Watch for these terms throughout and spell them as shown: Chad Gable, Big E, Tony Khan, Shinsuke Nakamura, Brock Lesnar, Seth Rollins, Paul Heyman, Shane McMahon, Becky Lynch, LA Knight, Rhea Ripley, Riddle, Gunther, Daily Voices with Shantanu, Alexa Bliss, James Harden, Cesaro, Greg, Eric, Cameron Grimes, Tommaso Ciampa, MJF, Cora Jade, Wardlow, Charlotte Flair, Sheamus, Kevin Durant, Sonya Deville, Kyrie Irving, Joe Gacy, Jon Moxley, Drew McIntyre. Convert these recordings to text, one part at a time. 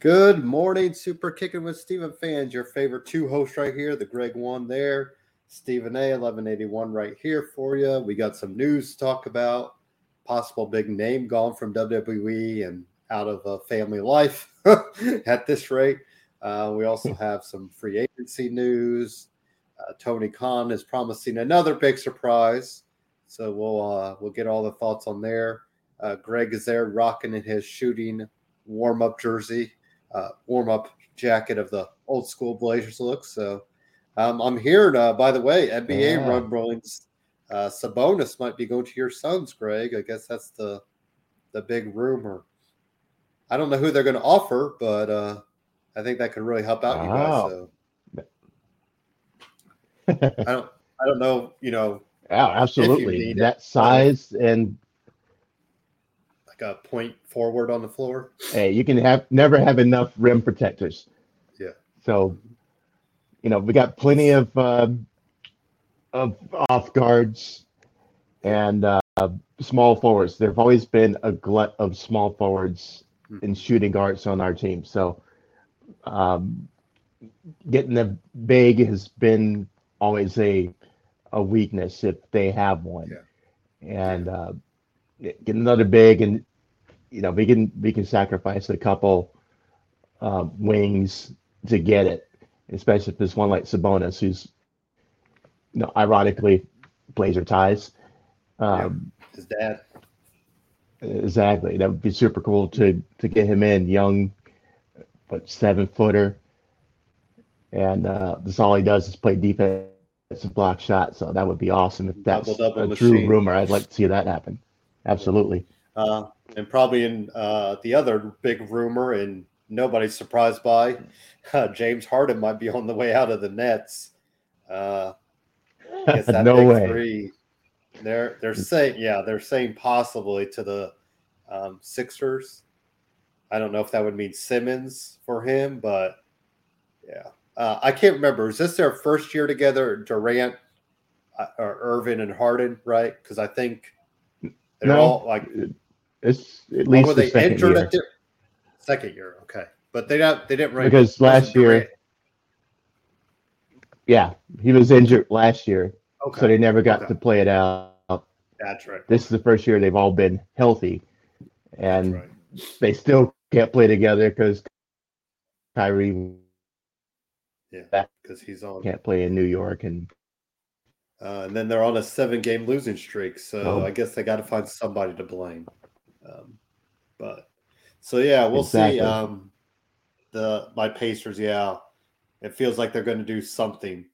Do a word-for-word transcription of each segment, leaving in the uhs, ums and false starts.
Good morning, Super Kicking with Steven fans. Your favorite two hosts right here, the Greg one there, Stephen A, eleven eighty-one right here for you. We got some news to talk about, possible big name gone from W W E and out of uh, family life at this rate. Uh, we also have some free agency news. Uh, Tony Khan is promising another big surprise, so we'll uh, we'll get all the thoughts on there. Uh, Greg is there rocking in his shooting warm-up jersey. Uh, warm-up jacket of the old-school Blazers look. So um, I'm hearing, uh, by the way, N B A yeah. rumblings. Uh, Sabonis might be going to your sons, Greg. I guess that's the the big rumor. I don't know who they're going to offer, but uh, I think that could really help out wow. you guys. So I don't, I don't know, you know. Yeah, absolutely. That it. size and. A point forward on the floor. Hey, you can have never have enough rim protectors. Yeah. So, you know, we got plenty of uh, of off guards and uh, small forwards. There've always been a glut of small forwards mm-hmm. and shooting guards on our team. So, um, getting them big has been always a a weakness if they have one. Yeah. And uh, get another big and. You know, we can we can sacrifice a couple uh, wings to get it, especially if there's one like Sabonis, who's, you know, ironically, Blazer ties. Um, yeah, his dad. Exactly. That would be super cool to to get him in, young, but seven footer, and uh, that's all he does is play defense and block shots. So that would be awesome if that's double, double a machine. True rumor. I'd like to see that happen. Absolutely. Uh, and probably in uh, the other big rumor, and nobody's surprised by, uh, James Harden might be on the way out of the Nets. Uh, I guess that no big way. Three, they're they're saying, yeah, they're saying possibly to the um, Sixers. I don't know if that would mean Simmons for him, but yeah, uh, I can't remember. Is this their first year together, Durant, uh, or Irvin and Harden, right? Because I think they're no. all like. It's at least oh, the they second year. At their, second year, okay, but they not they didn't rank because last year, Durant. yeah, he was injured last year, okay. so they never got okay. to play it out. That's right. This is the first year they've all been healthy, and right. they still can't play together because Kyrie, yeah, because he's on can't play in New York and. Uh, and then they're on a seven-game losing streak, so oh. I guess they got to find somebody to blame. Um, but so yeah, we'll exactly. see. Um, the my Pacers, yeah, it feels like they're going to do something,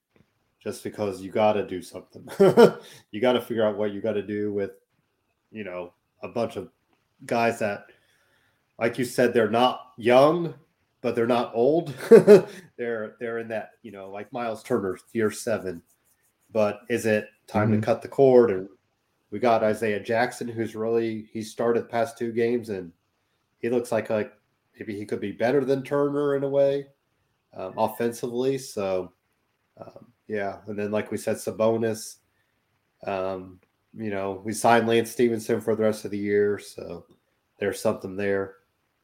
just because you got to do something. You got to figure out what you got to do with, you know, a bunch of guys that, like you said, they're not young, but they're not old. they're they're in that, you know, like Miles Turner, year seven. But is it time mm-hmm. to cut the cord? And we got Isaiah Jackson, who's really – he started the past two games, and he looks like, like maybe he could be better than Turner in a way um, offensively. So, um, yeah. And then, like we said, Sabonis, um, you know, we signed Lance Stevenson for the rest of the year. So, there's something there.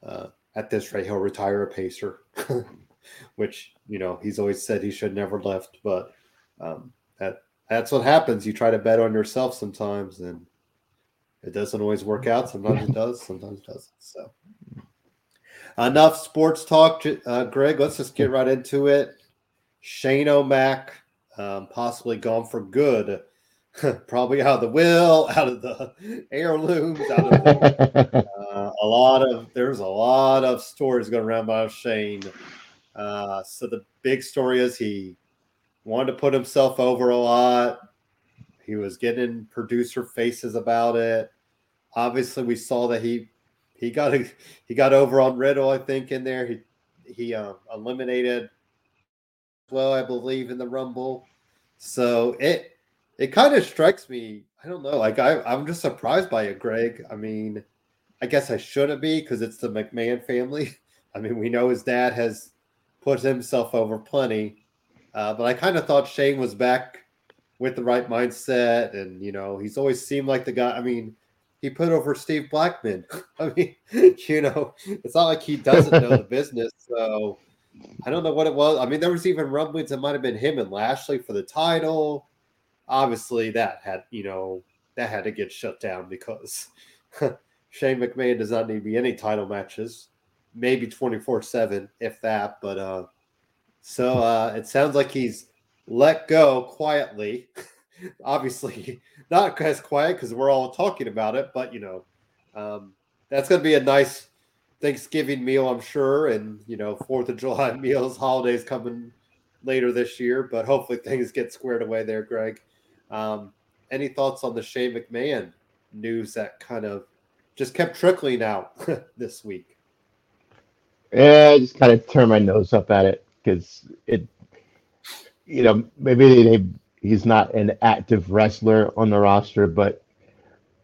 Uh, at this rate, he'll retire a Pacer, which, you know, he's always said he should never left. But um, that – that's what happens. You try to bet on yourself sometimes, and it doesn't always work out. Sometimes it does. Sometimes it doesn't. So enough sports talk, uh, Greg. Let's just get right into it. Shane O'Mac, um, possibly gone for good. Probably out of the will, out of the heirlooms, out of the, uh, a lot of – there's a lot of stories going around about Shane. Uh, so the big story is he – wanted to put himself over a lot. He was getting producer faces about it. Obviously, we saw that he he got a, he got over on Riddle, I think, in there. He he um, eliminated, well, I believe, in the Rumble. So it it kind of strikes me. I don't know. Like I I'm just surprised by it, Greg. I mean, I guess I shouldn't be because it's the McMahon family. I mean, we know his dad has put himself over plenty. Uh, but I kind of thought Shane was back with the right mindset, and, you know, he's always seemed like the guy. I mean, He put over Steve Blackman. I mean, you know, it's not like he doesn't know the business. So I don't know what it was. I mean, there was even rumblings. It might have been him and Lashley for the title. Obviously, that had, you know, that had to get shut down because Shane McMahon does not need to be any title matches. Maybe twenty-four seven, if that. But uh, so uh, it sounds like he's let go quietly. Obviously not as quiet because we're all talking about it, but you know, um, that's going to be a nice Thanksgiving meal, I'm sure. And, you know, fourth of July meals, holidays coming later this year, but hopefully things get squared away there, Greg. Um, any thoughts on the Shane McMahon news that kind of just kept trickling out this week? Yeah, I just kind of turned my nose up at it because it, you know, maybe they, they he's not an active wrestler on the roster, but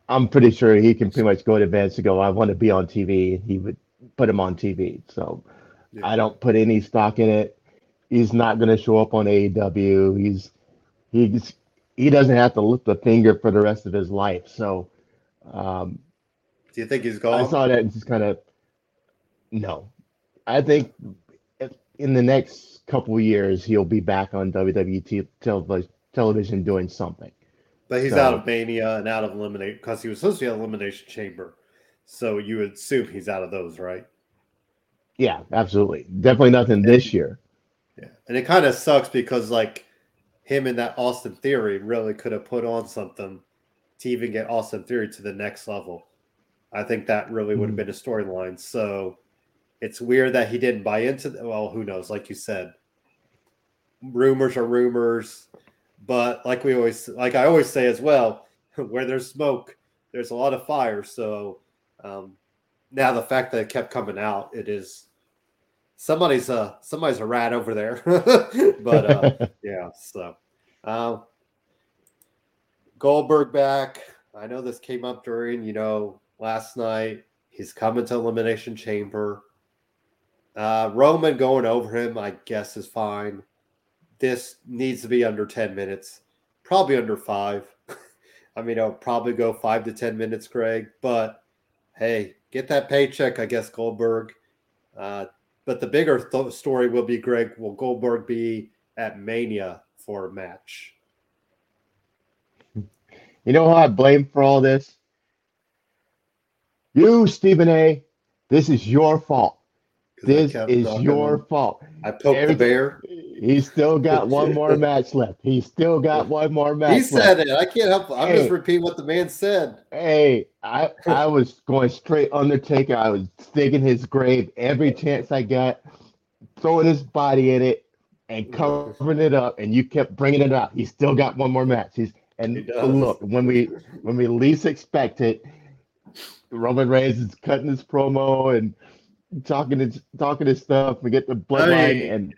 I'm pretty sure he can pretty much go to Vince and go, I want to be on T V. He would put him on T V. So yeah. I don't put any stock in it. He's not going to show up on A E W. He's, he's, he doesn't have to lift a finger for the rest of his life. So um, do you think he's gone? I saw that and just kind of, no. I think in the next couple of years, he'll be back on W W E television. television doing something. But he's so, out of Mania and out of Elimination, because he was supposed to be at Elimination Chamber. So you would assume he's out of those, right? Yeah, absolutely. Definitely nothing and, this year. Yeah. And it kind of sucks because like him and that Austin Theory really could have put on something to even get Austin Theory to the next level. I think that really would have mm-hmm. been a storyline. So it's weird that he didn't buy into the, well, who knows? Like you said, rumors are rumors. But like we always, like I always say as well, where there's smoke, there's a lot of fire. So um, now the fact that it kept coming out, it is somebody's a somebody's a rat over there. But uh, yeah, so um, Goldberg back. I know this came up during, you know, last night. He's coming to Elimination Chamber. Uh, Roman going over him, I guess, is fine. This needs to be under ten minutes, probably under five. I mean, I'll probably go five to ten minutes, Greg. But, hey, get that paycheck, I guess, Goldberg. Uh, but the bigger th- story will be, Greg, will Goldberg be at Mania for a match? You know who I blame for all this? You, Stephen A. This is your fault. This is your fault. I poked Every, the bear. He's still got one more match left. He's still got one more match left. He said left. it. I can't help it. I'm hey, just repeating what the man said. Hey, I, I was going straight Undertaker. I was digging his grave every chance I got, throwing his body in it and covering it up, and you kept bringing it up. He's still got one more match. He's And he look, when we, when we least expect it, Roman Reigns is cutting his promo and talking to talking to stuff. We get the bloodline, hey. and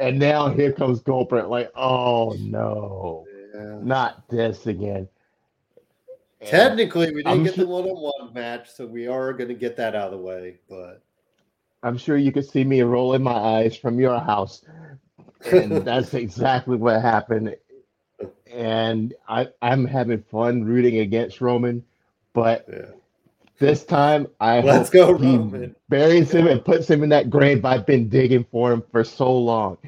and now here comes Goldberg. Like, oh no, yeah. Not this again. Technically, we didn't I'm get sure, the one-on-one match, so we are going to get that out of the way. But I'm sure you could see me rolling my eyes from your house, and that's exactly what happened. And I I'm having fun rooting against Roman, but. Yeah. This time, I Let's hope go, he Roman. buries him and puts him in that grave I've been digging for him for so long.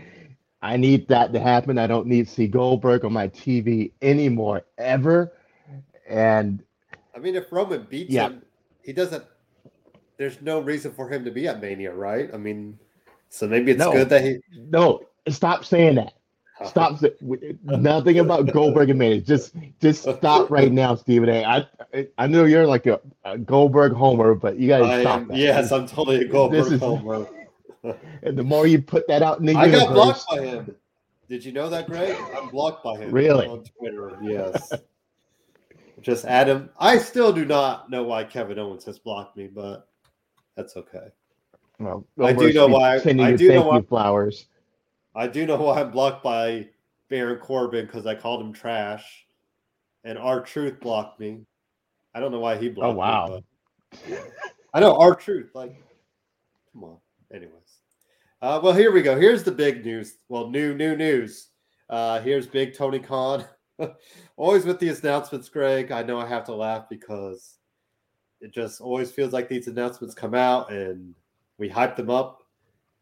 I need that to happen. I don't need to see Goldberg on my T V anymore, ever. And I mean, if Roman beats yeah. him, he doesn't. There's no reason for him to be at Mania, right? I mean, so maybe it's no, good that he. No, stop saying that. Stop. Nothing about Goldberg and Mania. Just, just stop right now, Stephen A. I, I know you're like a, a Goldberg homer, but you gotta I stop. Am, that. Yes, I'm totally a Goldberg is, homer. And the more you put that out in the I universe, I got blocked by him. Did you know that, Greg? I'm blocked by him. Really? On Twitter, yes. Just add him. I still do not know why Kevin Owens has blocked me, but that's okay. Well, I do know why. I do know why. Flowers. I do know why I'm blocked by Baron Corbin because I called him trash, and R-Truth blocked me. I don't know why he blocked me. Oh, wow. Me, I know, R-Truth. Like, come on. Anyways. Uh, well, here we go. Here's the big news. Well, new, new news. Uh, here's big Tony Khan. Always with these announcements, Greg. I know I have to laugh because it just always feels like these announcements come out and we hype them up.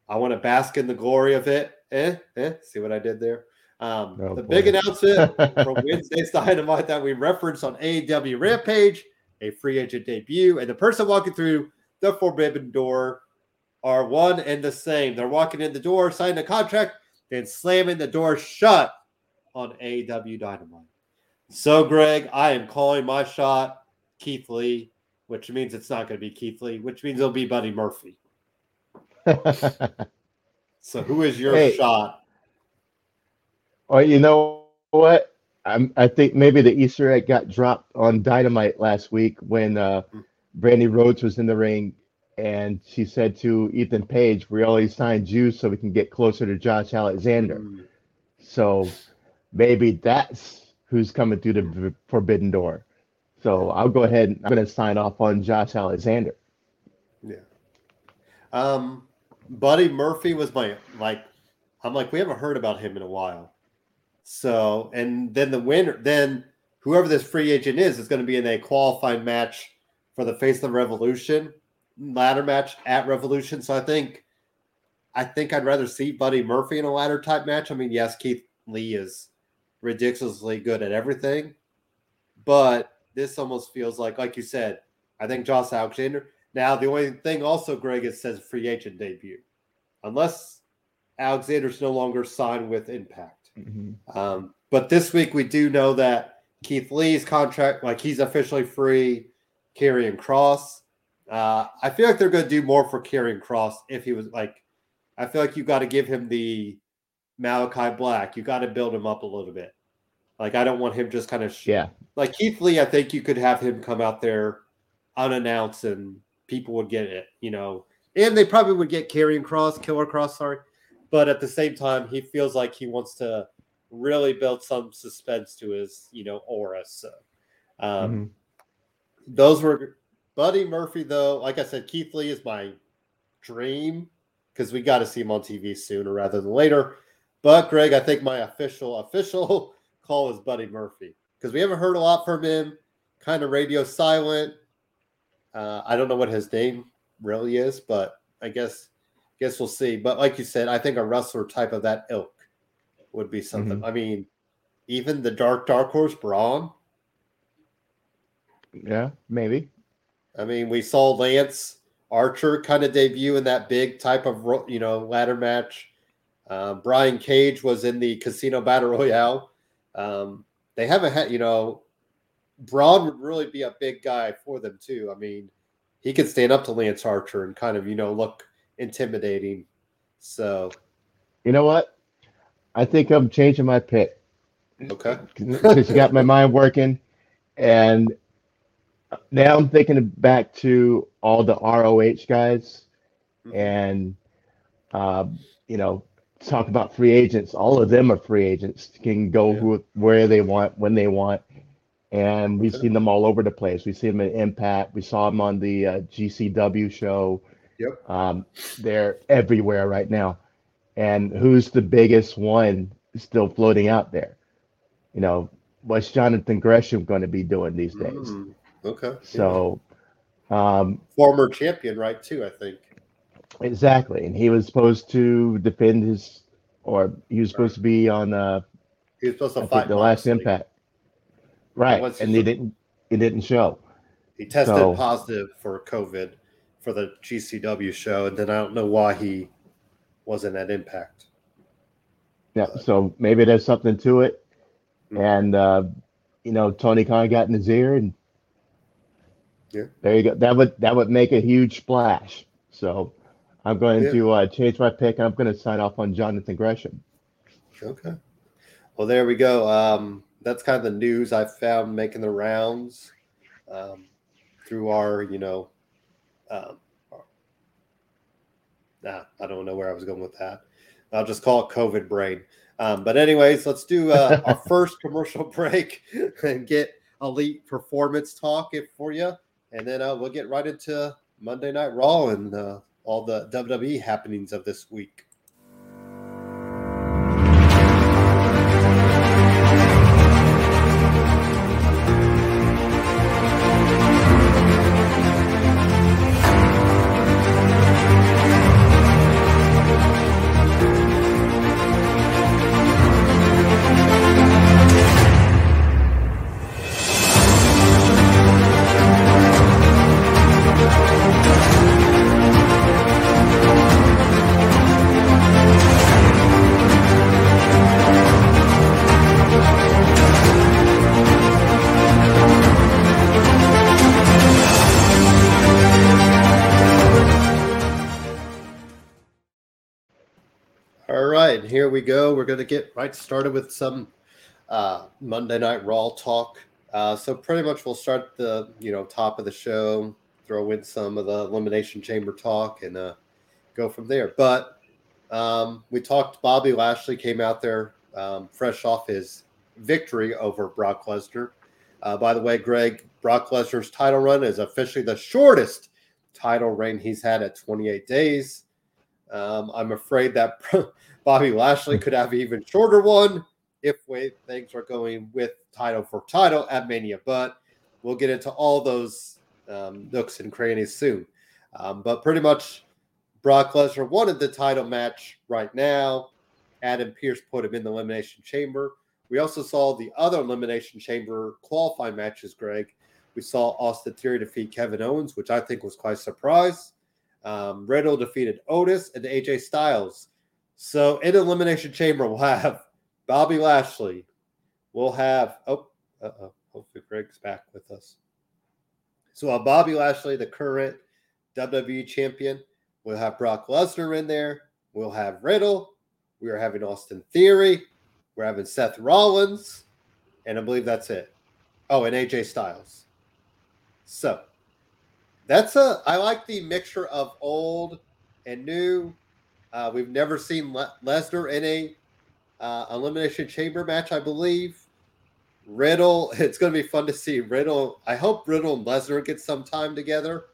I want to bask in the glory of it. Eh, eh, see what I did there? Um, oh, the boy. Big announcement from Wednesday's Dynamite that we referenced on A E W Rampage, a free agent debut, and the person walking through the Forbidden Door are one and the same. They're walking in the door, signing a contract, then slamming the door shut on A E W Dynamite. So, Greg, I am calling my shot Keith Lee, which means it's not going to be Keith Lee, which means it'll be Buddy Murphy. So who is your hey. shot? Well, you know what? I'm, I think maybe the Easter egg got dropped on Dynamite last week when uh, Brandy Rhodes was in the ring, and she said to Ethan Page, we only signed you so we can get closer to Josh Alexander. Mm. So maybe that's who's coming through the Forbidden Door. So I'll go ahead and I'm going to sign off on Josh Alexander. Yeah. Um, Buddy Murphy was my, like, I'm like, we haven't heard about him in a while. So, and then the winner, then whoever this free agent is, is going to be in a qualifying match for the Face of Revolution ladder match at Revolution. So I think, I think I'd rather see Buddy Murphy in a ladder type match. I mean, yes, Keith Lee is ridiculously good at everything, but this almost feels like, like you said, I think Josh Alexander. Now, the only thing also, Greg, it says free agent debut. Unless Alexander's no longer signed with Impact. Mm-hmm. Um, but this week we do know that Keith Lee's contract, like he's officially free, Karrion Kross. Uh, I feel like they're going to do more for Karrion Kross if he was like, I feel like you got to give him the Malachi Black. You got to build him up a little bit. Like, I don't want him just kind of sh- yeah. Like Keith Lee, I think you could have him come out there unannounced and people would get it, you know. And they probably would get Karrion Kross, Killer Kross, sorry. But at the same time, he feels like he wants to really build some suspense to his, you know, aura. So um, mm-hmm. those were Buddy Murphy, though. Like I said, Keith Lee is my dream because we got to see him on T V sooner rather than later. But, Greg, I think my official, official call is Buddy Murphy because we haven't heard a lot from him, kind of radio silent. Uh, I don't know what his name really is, but I guess guess we'll see. But like you said, I think a wrestler type of that ilk would be something. Mm-hmm. I mean, even the dark, dark horse Braun. Yeah, maybe. I mean, we saw Lance Archer kind of debut in that big type of, you know, ladder match. Um, Brian Cage was in the Casino Battle Royale. Um, they haven't had, you know, Braun would really be a big guy for them, too. I mean, he could stand up to Lance Archer and kind of, you know, look intimidating. So, you know what? I think I'm changing my pick. Okay. Because you got my mind working. And now I'm thinking back to all the R O H guys mm-hmm. and, uh, you know, talk about free agents. All of them are free agents, can go yeah. who, where they want, when they want. And we've seen them all over the place. We see them in Impact. We saw them on the uh, G C W show. Yep. Um, they're everywhere right now. And who's the biggest one still floating out there? You know, what's Jonathan Gresham going to be doing these days? Mm, okay. So. Um, Former champion, right, too, I think. Exactly. And he was supposed to defend his, or he was supposed right. to be on uh, he was supposed to I fight the last league. Impact. Right, and, and they didn't. It didn't show. He tested so, positive for COVID for the G C W show, and then I don't know why he wasn't at Impact. Yeah, but. So maybe there's something to it, mm-hmm. and uh, you know, Tony Khan got in his ear, and yeah, there you go. That would that would make a huge splash. So I'm going yeah. to uh, change my pick. I'm going to sign off on Jonathan Gresham. Okay. Well, there we go. Um, That's kind of the news I found making the rounds um, through our, you know, um, our, nah, I don't know where I was going with that. I'll just call it COVID brain. Um, but anyways, let's do uh, our first commercial break and get elite performance talk for you. And then uh, we'll get right into Monday Night Raw and uh, all the W W E happenings of this week. All right, here we go. We're going to get right started with some uh, Monday Night Raw talk. Uh, so pretty much we'll start the, you know, top of the show, throw in some of the Elimination Chamber talk, and uh, go from there. But um, we talked Bobby Lashley came out there um, fresh off his victory over Brock Lesnar. Uh, by the way, Greg, Brock Lesnar's title run is officially the shortest title reign he's had at twenty-eight days. Um, I'm afraid that Bobby Lashley could have an even shorter one if we, things are going with title for title at Mania. But we'll get into all those um, nooks and crannies soon. Um, but pretty much Brock Lesnar wanted the title match right now. Adam Pearce put him in the Elimination Chamber. We also saw the other Elimination Chamber qualifying matches, Greg. We saw Austin Theory defeat Kevin Owens, which I think was quite a surprise. Um, Riddle defeated Otis and A J Styles. So in Elimination Chamber, we'll have Bobby Lashley. We'll have, oh, uh-oh, hopefully Greg's back with us. So uh, Bobby Lashley, the current W W E champion. We'll have Brock Lesnar in there. We'll have Riddle. We are having Austin Theory. We're having Seth Rollins. And I believe that's it. Oh, and A J Styles. So That's a, I like the mixture of old and new. Uh, we've never seen Le- Lesnar in a uh, Elimination Chamber match, I believe. Riddle, it's going to be fun to see Riddle. I hope Riddle and Lesnar get some time together.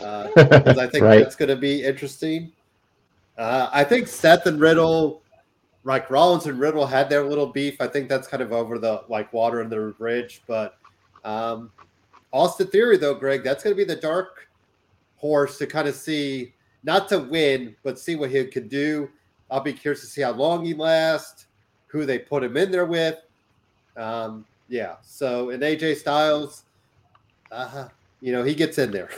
Uh, because I think right. that's going to be interesting. Uh, I think Seth and Riddle, like Rollins and Riddle had their little beef. I think that's kind of over the, like, water under the bridge, but um Austin Theory, though, Greg, that's going to be the dark horse to kind of see, not to win, but see what he could do. I'll be curious to see how long he lasts, who they put him in there with. Um, yeah, so, and A J Styles, uh, you know, he gets in there.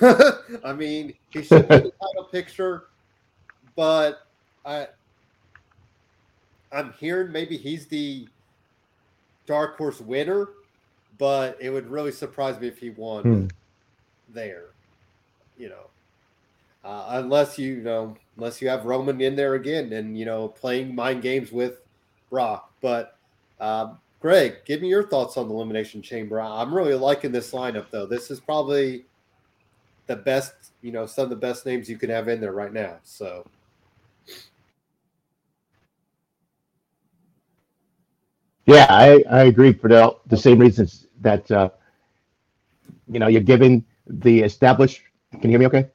I mean, he should be the title picture, but I, I'm hearing maybe he's the dark horse winner. But it would really surprise me if he won hmm. there, you know, uh, unless, you know, unless you have Roman in there again and, you know, playing mind games with Brock. But um, Greg, give me your thoughts on the Elimination Chamber. I'm really liking this lineup, though. This is probably the best, you know, some of the best names you can have in there right now. So. Yeah, I, I agree for the, the same reasons. That, uh, you know, you're giving the established. Can you hear me okay?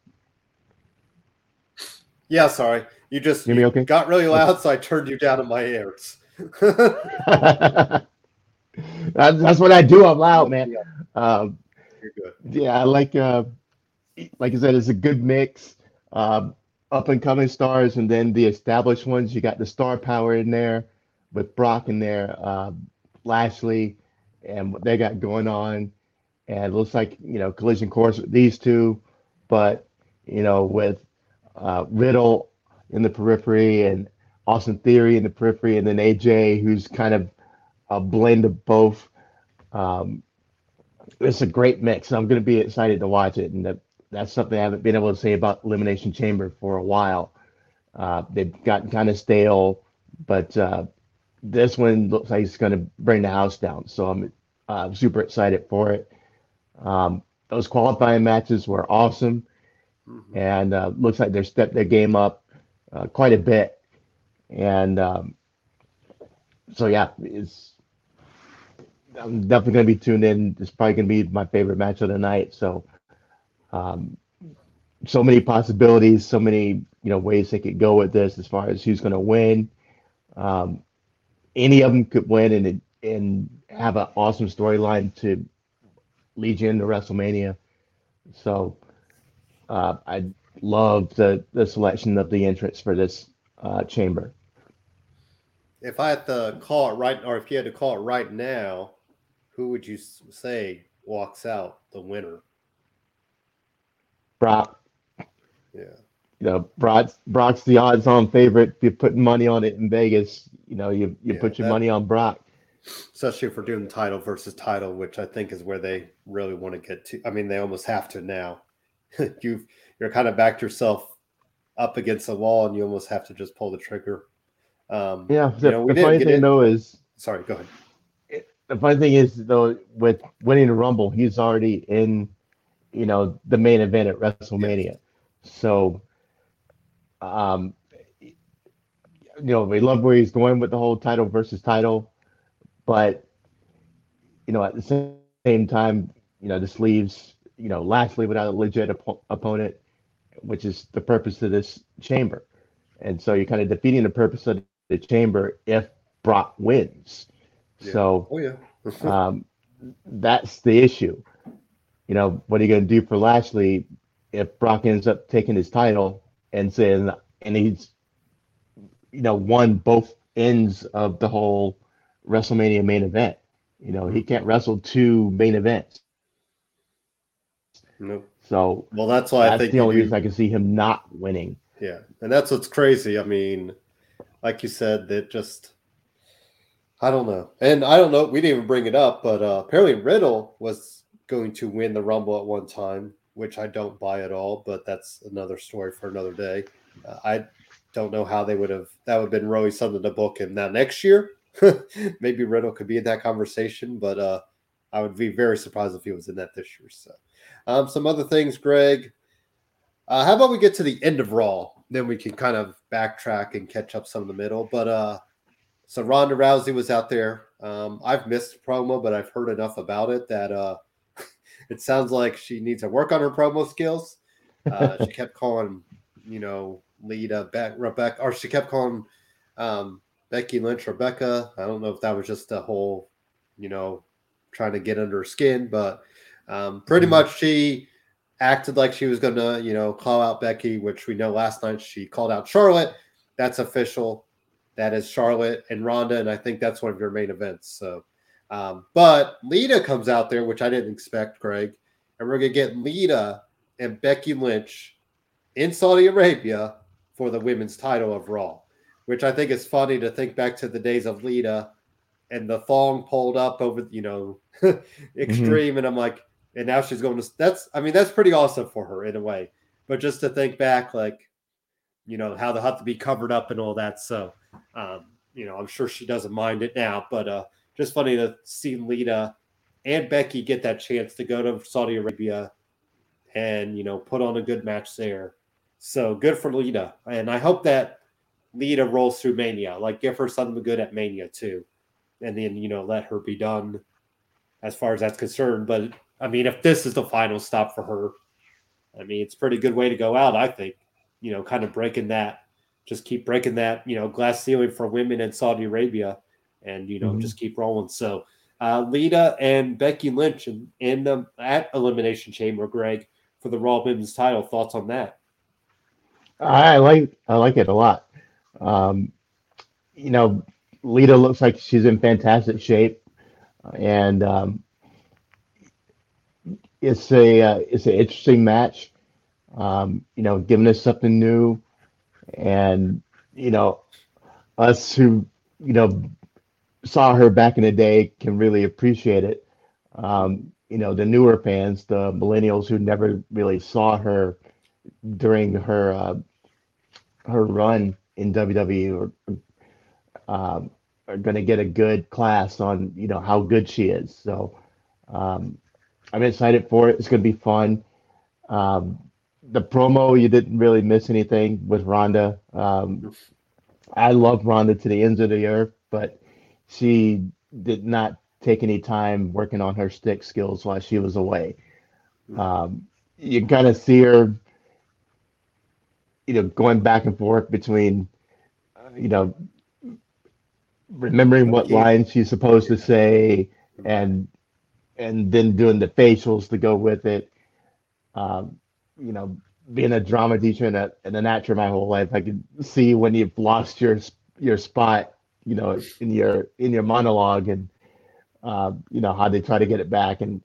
Yeah, sorry. You just hear me okay? Got really loud, so I turned you down in my ears. That's what I do. I'm loud, man. Yeah, um, you're good. Yeah, like, uh, like I said, it's a good mix. Um, up-and-coming stars and then the established ones. You got the star power in there with Brock in there, uh, Lashley, and what they got going on. And it looks like, you know, collision course with these two, but, you know, with uh, Riddle in the periphery and Austin Theory in the periphery, and then A J, who's kind of a blend of both. Um, it's a great mix. I'm going to be excited to watch it. And that, that's something I haven't been able to say about Elimination Chamber for a while. Uh, they've gotten kind of stale, but uh, this one looks like it's going to bring the house down. So I'm uh, super excited for it. Um, those qualifying matches were awesome. Mm-hmm. And uh, looks like they've stepped their game up uh, quite a bit. And um, so, yeah, it's, I'm definitely going to be tuned in. It's probably going to be my favorite match of the night. So um, so many possibilities, so many, you know, ways they could go with this as far as who's going to win. Um, Any of them could win and and have an awesome storyline to lead you into WrestleMania. So uh, I love the, the selection of the entrants for this uh, chamber. If I had to call it right, or if you had to call it right now, who would you say walks out the winner? Brock. Yeah. You know, Brock, Brock's the odds-on favorite. If you're putting money on it in Vegas, you know, you, you yeah, put your that, money on Brock. Especially if we're doing title versus title, which I think is where they really want to get to. I mean, they almost have to now. You've, you're kind of backed yourself up against the wall, and you almost have to just pull the trigger Um, yeah, the, you know, we the funny thing in. though is, sorry, go ahead. It, the funny thing is though, with winning the Rumble, he's already in, you know, the main event at WrestleMania. So, um, you know, we love where he's going with the whole title versus title, but you know, at the same time, you know, this leaves, you know, Lashley without a legit op- opponent, which is the purpose of this chamber. And so you're kind of defeating the purpose of the chamber if Brock wins. Yeah. So oh, yeah. um, that's the issue. You know, what are you going to do for Lashley if Brock ends up taking his title and saying, and he's, you know, won both ends of the whole WrestleMania main event? You know, he can't wrestle two main events. No. Nope. So, well, that's why that's I think the only reason I can see him not winning. Yeah, and that's what's crazy. I mean, like you said, that just, I don't know. And I don't know, we didn't even bring it up, but uh, apparently Riddle was going to win the Rumble at one time, which I don't buy at all, but that's another story for another day. Uh, I don't know how they would have, that would have been really something to book him. Now next year, maybe Riddle could be in that conversation, but uh, I would be very surprised if he was in that this year. So um, some other things, Greg. Uh, how about we get to the end of Raw? Then we can kind of backtrack and catch up some of the middle. But uh, so Ronda Rousey was out there. Um, I've missed the promo, but I've heard enough about it that uh, it sounds like she needs to work on her promo skills. Uh, she kept calling, you know, Lita, Be- Rebecca, or she kept calling um, Becky Lynch, Rebecca. I don't know if that was just the whole, you know, trying to get under her skin, but um, pretty mm-hmm. much she acted like she was going to, you know, call out Becky, which we know last night she called out Charlotte. That's official. That is Charlotte and Ronda, and I think that's one of your main events. So, um, but Lita comes out there, which I didn't expect, Greg, and we're going to get Lita and Becky Lynch in Saudi Arabia for the women's title of Raw, which I think is funny to think back to the days of Lita and the thong pulled up over, you know, extreme, mm-hmm. and I'm like, and now she's going to, that's, I mean, that's pretty awesome for her in a way. But just to think back, like, you know, how they'll have to be covered up and all that. So, um, you know, I'm sure she doesn't mind it now. But uh, just funny to see Lita and Becky get that chance to go to Saudi Arabia and, you know, put on a good match there. So good for Lita. And I hope that Lita rolls through Mania. Like, give her something good at Mania, too. And then, you know, let her be done as far as that's concerned. But I mean, if this is the final stop for her, I mean, it's a pretty good way to go out, I think, you know, kind of breaking that, just keep breaking that, you know, glass ceiling for women in Saudi Arabia and, you know, mm-hmm. just keep rolling. So uh, Lita and Becky Lynch in, in the, at Elimination Chamber, Greg, for the Raw Women's title. Thoughts on that? I like, I like it a lot. Um, you know, Lita looks like she's in fantastic shape and, um, It's a uh, it's an interesting match, um, you know, giving us something new, and you know, us who you know saw her back in the day can really appreciate it. Um, you know, the newer fans, the millennials who never really saw her during her uh, her run in W W E are, um, are going to get a good class on you know how good she is. So. Um, I'm excited for it. It's going to be fun. Um, the promo, you didn't really miss anything with Ronda. Um, I love Ronda to the ends of the earth, but she did not take any time working on her stick skills while she was away. Um, you can kind of see her, you know, going back and forth between, you know, remembering what lines she's supposed to say and and then doing the facials to go with it. Um, you know, being a drama teacher and, a, and an actor my whole life, I can see when you've lost your your spot, you know, in your in your monologue, and uh, you know how they try to get it back. And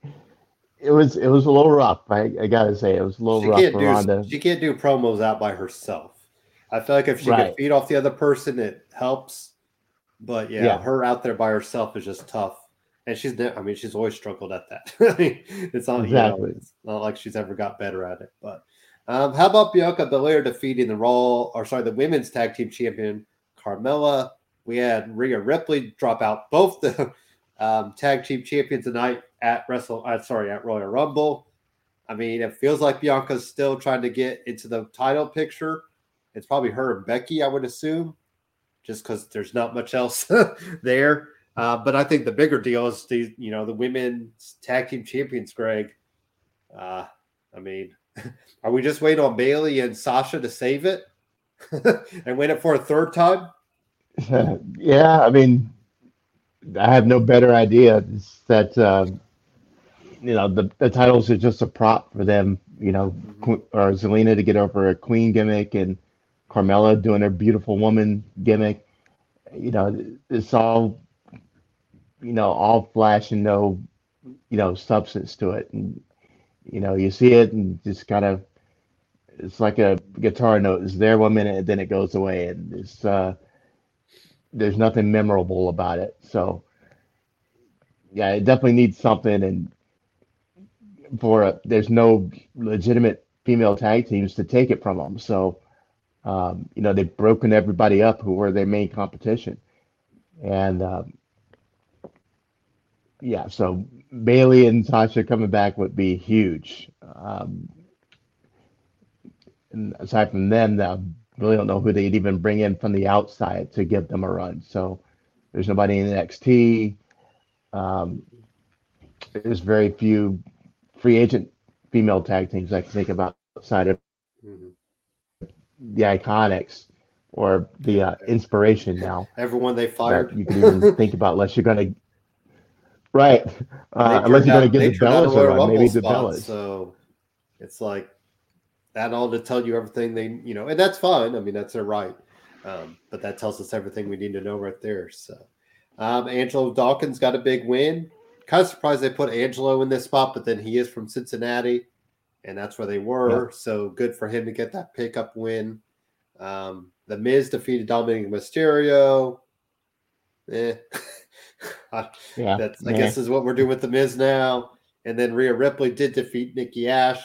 it was it was a little rough. I, I gotta say, it was a little she rough. Can't for do, Ronda. She can't do promos out by herself. I feel like if she right. could feed off the other person, it helps. But yeah, yeah, her out there by herself is just tough. And she's, I mean, she's always struggled at that. I mean, it's not, exactly. you know, it's not like she's ever got better at it. But um, how about Bianca Belair defeating the Raw, or sorry, the women's tag team champion Carmella. We had Rhea Ripley drop out both the um, tag team champions tonight at Wrestle. Uh, sorry, at Royal Rumble. I mean, it feels like Bianca's still trying to get into the title picture. It's probably her and Becky, I would assume, just because there's not much else there. Uh, but I think the bigger deal is the you know the women's tag team champions, Greg. Uh, I mean, are we just waiting on Bayley and Sasha to save it and win it for a third time? Yeah, I mean, I have no better idea. It's that uh, you know the, the titles are just a prop for them. You know, or Zelina to get over a queen gimmick and Carmella doing her beautiful woman gimmick. You know, it's all. You know, all flash and no, you know, substance to it. And, you know, you see it and just kind of, it's like a guitar note. It's there one minute and then it goes away. And it's, uh, there's nothing memorable about it. So, yeah, it definitely needs something. And for, a, there's no legitimate female tag teams to take it from them. So, um, you know, they've broken everybody up who were their main competition. And, um, yeah, so Bailey and Sasha coming back would be huge. Um, and aside from them, I really don't know who they'd even bring in from the outside to give them a run. So there's nobody in N X T. Um, there's very few free agent female tag teams I can think about outside of mm-hmm. the Iconics or the uh, Inspiration now. Everyone they fired. You can even think about unless you're going to. Right, uh, unless you're going to get the Bellas or maybe the Bellas. So it's like that all to tell you everything they, you know, and that's fine. I mean, that's their right. Um, but that tells us everything we need to know right there. So um, Angelo Dawkins got a big win. Kind of surprised they put Angelo in this spot, but then he is from Cincinnati, and that's where they were. Yep. So good for him to get that pickup win. Um, the Miz defeated Dominic Mysterio. Eh. Uh, yeah, that's I yeah. guess is what we're doing with the Miz now. And then Rhea Ripley did defeat Nikki Ash.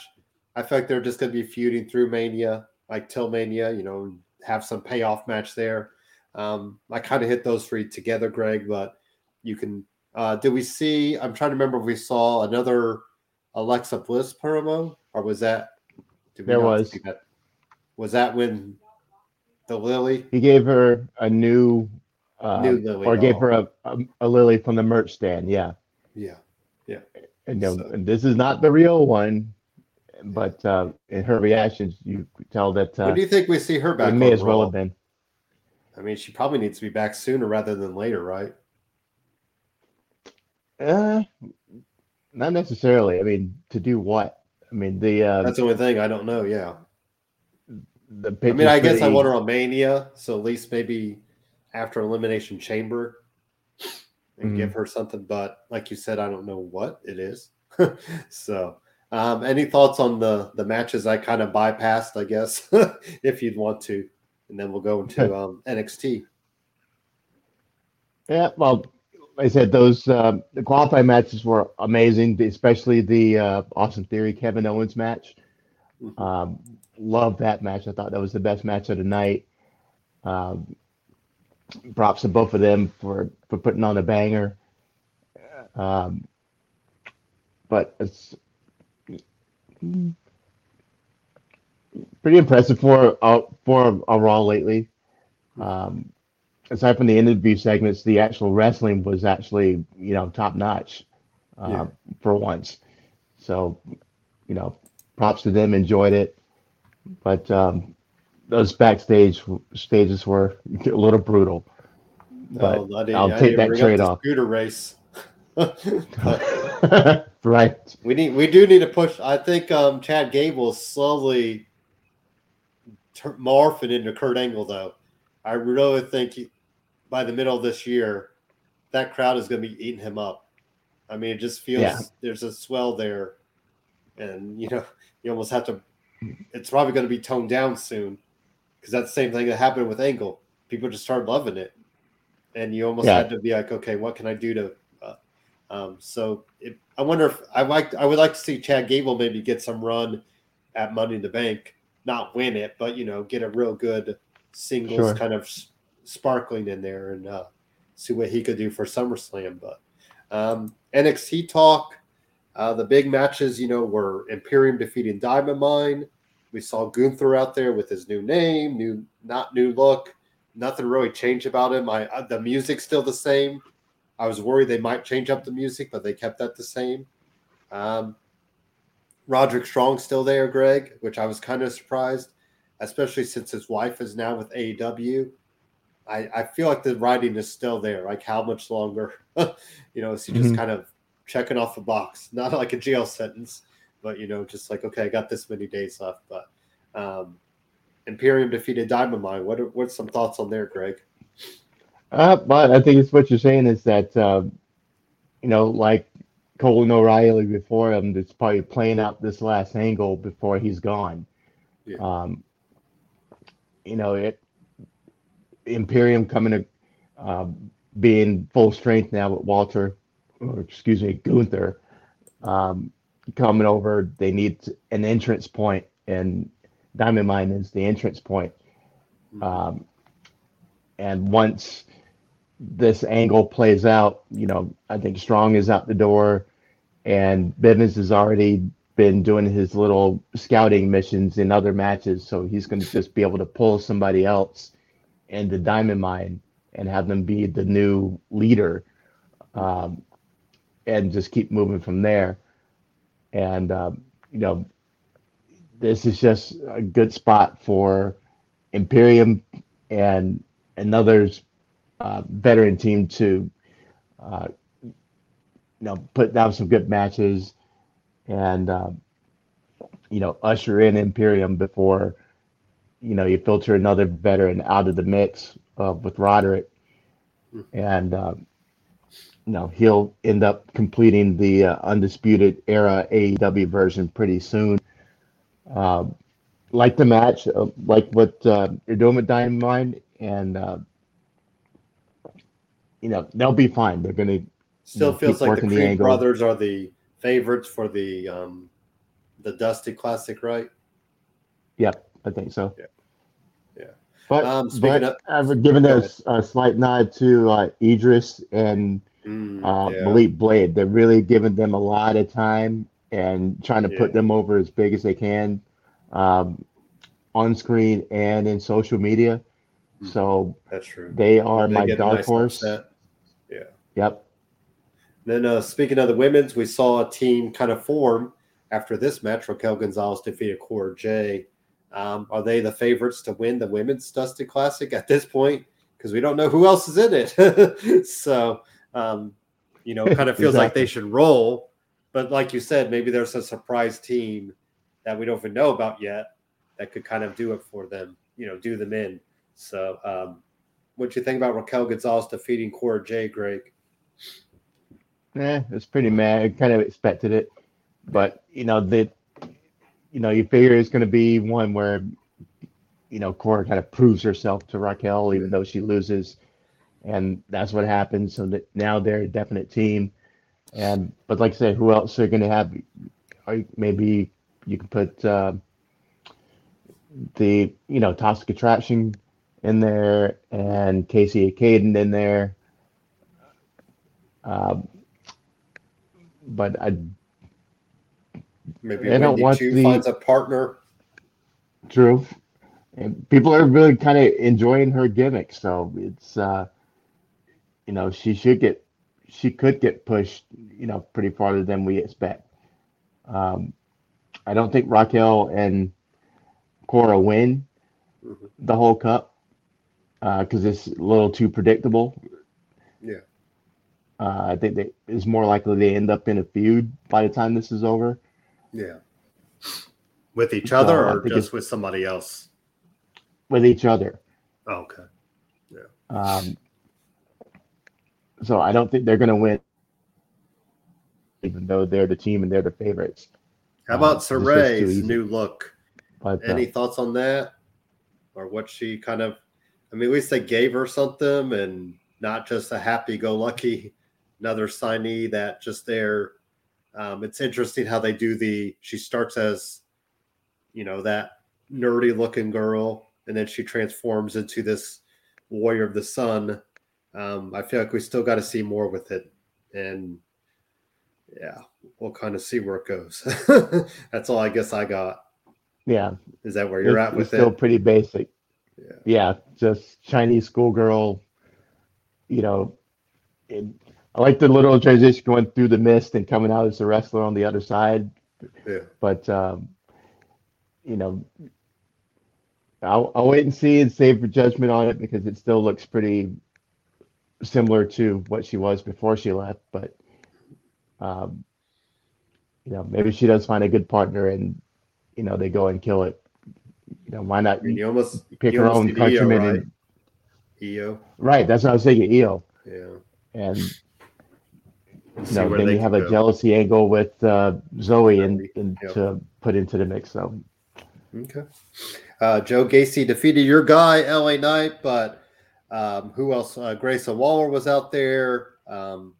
I feel like they're just going to be feuding through Mania, like till Mania, you know, have some payoff match there. Um, I kind of hit those three together, Greg, but you can uh, – did we see – I'm trying to remember if we saw another Alexa Bliss promo, or was that – There was. That? Was that when the Lily – He gave her a new – Um, Lily or gave all. her a, a, a lily from the merch stand. Yeah. Yeah. Yeah. And, so. and this is not the real one, but uh, in her reactions, you tell that. Uh, when do you think we see her back? It may overall? as well have been. I mean, she probably needs to be back sooner rather than later, right? Uh, not necessarily. I mean, to do what? I mean, the. Uh, That's the only thing I don't know. Yeah. The I mean, I guess the, I want her on Mania, so at least maybe. After Elimination Chamber and mm-hmm. give her something. But like you said, I don't know what it is. so um, any thoughts on the, the matches I kind of bypassed, I guess, if you'd want to, and then we'll go into um, N X T. Yeah. Well, like I said, those uh, the qualifying matches were amazing, especially the uh, Austin Theory, Kevin Owens match. Mm-hmm. Um, love that match. I thought that was the best match of the night. Um, Props to both of them for, for putting on a banger. Um, but it's pretty impressive for uh, for a Raw lately. Um, aside from the interview segments, the actual wrestling was actually you know top notch uh, yeah. for once. So you know, props to them. Enjoyed it, but. Um, Those backstage stages were a little brutal, but oh, bloody, I'll take that trade off. Scooter race, right? We need, we do need to push. I think um, Chad Gable is slowly ter- morphing into Kurt Angle, though. I really think he, by the middle of this year, that crowd is going to be eating him up. I mean, it just feels yeah. there's a swell there, and you know, you almost have to. It's probably going to be toned down soon. Because that's the same thing that happened with Angle. People just started loving it. And you almost yeah. had to be like, okay, what can I do to uh, um, so it, I wonder if I like I would like to see Chad Gable maybe get some run at Money in the Bank, not win it, but you know, get a real good singles sure. kind of sparkling in there and uh, see what he could do for SummerSlam. But um, N X T talk, uh, the big matches, you know, were Imperium defeating Diamond Mine. We saw Gunther out there with his new name, new not new look. Nothing really changed about him. I, uh, the music's still the same. I was worried they might change up the music, but they kept that the same. Um, Roderick Strong's still there, Greg, which I was kind of surprised, especially since his wife is now with A E W. I, I feel like the writing is still there. Like, how much longer? You know, is he mm-hmm. just kind of checking off a box? Not like a jail sentence, but, you know, just like, okay, I got this many days left. But um, Imperium defeated Diamond Mine. What are, what's some thoughts on there, Greg? Uh, but I think it's what you're saying is that, uh, you know, like Colin O'Reilly before him, it's probably playing out this last angle before he's gone. Yeah. Um, you know, it Imperium coming to uh, being full strength now with Walter, or excuse me, Gunther um, coming over. They need an entrance point, and Diamond Mine is the entrance point. Um, and once this angle plays out, you know, I think Strong is out the door, and Bivens has already been doing his little scouting missions in other matches, so he's going to just be able to pull somebody else into Diamond Mine and have them be the new leader, um, and just keep moving from there. And, um, you know, this is just a good spot for Imperium and another uh, veteran team to, uh, you know, put down some good matches and, uh, you know, usher in Imperium before, you know, you filter another veteran out of the mix uh, with Roderick. And, uh, you know, he'll end up completing the uh, Undisputed Era A E W version pretty soon. Uh, like the match, uh, like what uh, you're doing with Diamond Mine. And, uh, you know, they'll be fine. They're going to still know, feels like the Creed brothers are the favorites for the um, the Dusty Classic, right? Yeah, I think so. Yeah, yeah. But, um, but of, I've given a, a slight nod to uh, Idris and mm, uh, yeah. Malik Blade. They're really giving them a lot of time and trying to yeah. put them over as big as they can um, on screen and in social media. So that's true. They are they my dark nice horse. Upset. Yeah. Yep. Then uh, speaking of the women's, we saw a team kind of form after this match. Raquel Gonzalez defeated Cora Jade. Um, are they the favorites to win the women's Dusty Classic at this point? Because we don't know who else is in it. so um, you know, it kind of feels exactly. like they should roll. But like you said, maybe there's a surprise team that we don't even know about yet that could kind of do it for them. You know, do them in. So, um, what you think about Raquel Gonzalez defeating Cora Jade, Greg? Yeah, it's pretty mad. I kind of expected it, but you know that, you know, you figure it's going to be one where, you know, Cora kind of proves herself to Raquel, even though she loses, and that's what happens. So that now they're a definite team, and but like I said, who else are going to have? Are maybe you can put uh, the you know Toxic Attraction in there, and Casey Caden in there. Um, but I maybe I don't want to find a partner. True. And people are really kind of enjoying her gimmick, so it's uh, you know she should get she could get pushed you know pretty farther than we expect. Um, I don't think Raquel and Cora win mm-hmm. the whole cup. Because uh, it's a little too predictable. Yeah, uh, I think that it's more likely they end up in a feud by the time this is over. Yeah, with each other so or just with somebody else? With each other. Oh, okay. Yeah. Um. So I don't think they're going to win, even though they're the team and they're the favorites. How about uh, Saray's new look? But, Any uh, thoughts on that, or what she kind of? I mean, at least they gave her something and not just a happy-go-lucky, another signee that just there. Um, it's interesting how they do the – she starts as, you know, that nerdy-looking girl, and then she transforms into this Warrior of the Sun. Um, I feel like we still got to see more with it. And yeah, we'll kind of see where it goes. That's all I guess I got. Yeah. Is that where you're it's, at with it's it? Still pretty basic. Yeah. Yeah. Just Chinese schoolgirl, you know, it, I like the literal transition going through the mist and coming out as a wrestler on the other side. Yeah. But, um, you know, I'll, I'll wait and see and save for judgment on it because it still looks pretty similar to what she was before she left. But, um, you know, maybe she does find a good partner and, you know, they go and kill it. You know, why not I mean, you almost, pick you her almost own countryman? Right? And, E O. Right. That's what I was thinking. E O. Yeah. And, you know, then you have a go. jealousy angle with uh, Zoe and, and yep. to put into the mix. So, okay. Uh, Joe Gacy defeated your guy, L A Knight, but um, who else? Uh, Grayson Waller was out there. Um,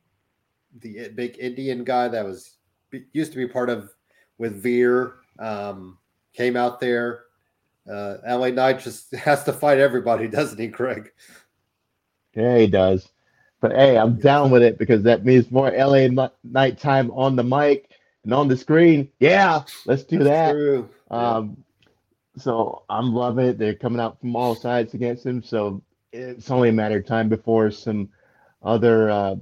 the big Indian guy that was used to be part of with Veer um, came out there. Uh, L A Knight just has to fight everybody, doesn't he, Greg? Yeah, he does. But, hey, I'm down with it because that means more L A Knight time on the mic and on the screen. Yeah, let's do That's that. True. Um, yeah. So I'm loving it. They're coming out from all sides against him. So it's only a matter of time before some other uh,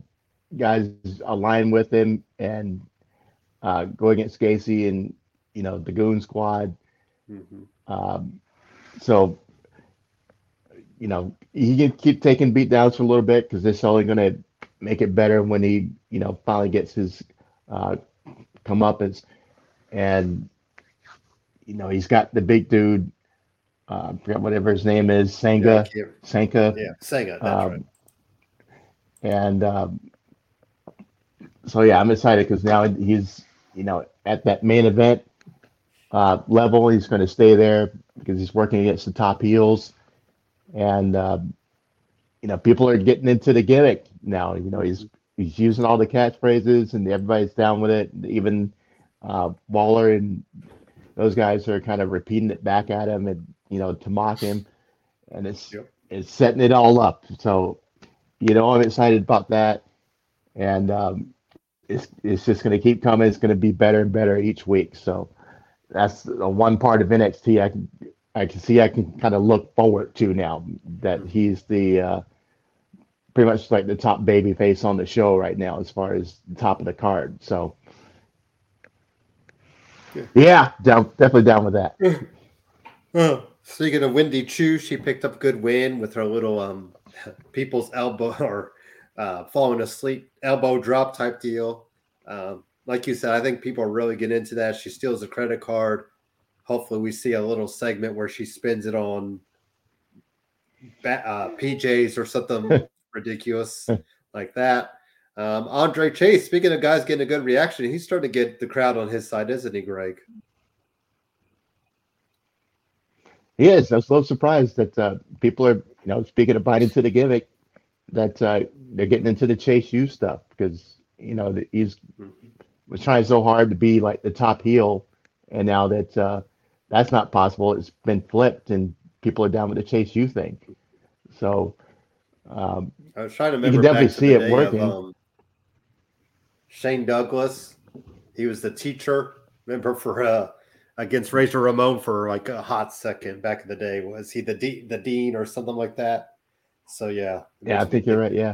guys align with him and uh, go against Gacy and, you know, the Goon Squad. Mm-hmm. Um, so, you know, he can keep taking beatdowns for a little bit because it's only going to make it better when he, you know, finally gets his uh, comeuppance. And, you know, he's got the big dude, uh, forgot whatever his name is, Sangha. Yeah, Sangha. Yeah, Sangha, that's um, right. And um, so, yeah, I'm excited because now he's, you know, at that main event uh, level. He's going to stay there because he's working against the top heels. And, uh, you know, people are getting into the gimmick now. You know, he's he's using all the catchphrases and everybody's down with it. Even uh, Waller and those guys are kind of repeating it back at him and, you know, to mock him. And it's, yep. it's setting it all up. So, you know, I'm excited about that. And um, it's, it's just going to keep coming. It's going to be better and better each week. So that's the one part of N X T I can I can see I can kind of look forward to now that he's the uh, pretty much like the top baby face on the show right now as far as the top of the card. So, yeah, yeah down, definitely down with that. Well, speaking of Wendy Chu, she picked up a good win with her little um, people's elbow or uh, falling asleep elbow drop type deal. Um, like you said, I think people are really getting into that. She steals a credit card. Hopefully we see a little segment where she spends it on uh, P Js or something ridiculous like that. Um, Andre Chase, speaking of guys getting a good reaction, he's starting to get the crowd on his side, isn't he, Greg? He is. I was a little surprised that uh, people are, you know, speaking of biting to the gimmick, that uh, they're getting into the Chase U stuff because, you know, he's was trying so hard to be like the top heel. And now that uh, that's not possible, it's been flipped, and people are down with the Chase U thing. So um, I was trying to remember. You can definitely see it working. Of, um, Shane Douglas, he was the teacher. Remember for uh, against Razor Ramon for like a hot second back in the day. Was he the de- the dean or something like that? So yeah, yeah, I think you're right. Yeah,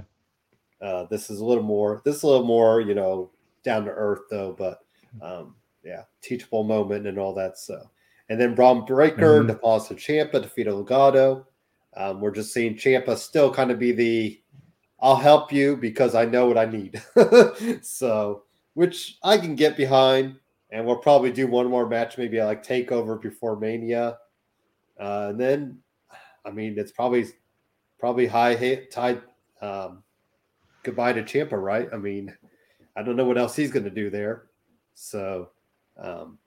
uh, this is a little more. This is a little more, you know, down to earth though, but. Um, Yeah, teachable moment and all that. So, and then Braun Breaker, mm-hmm. Tommaso Ciampa, DeFito Legado. Um, we're just seeing Ciampa still kind of be the I'll help you because I know what I need. So, which I can get behind. And we'll probably do one more match, maybe like TakeOver before Mania. Uh, and then, I mean, it's probably probably high hit, tied um, goodbye to Ciampa, right? I mean, I don't know what else he's going to do there. So, Um,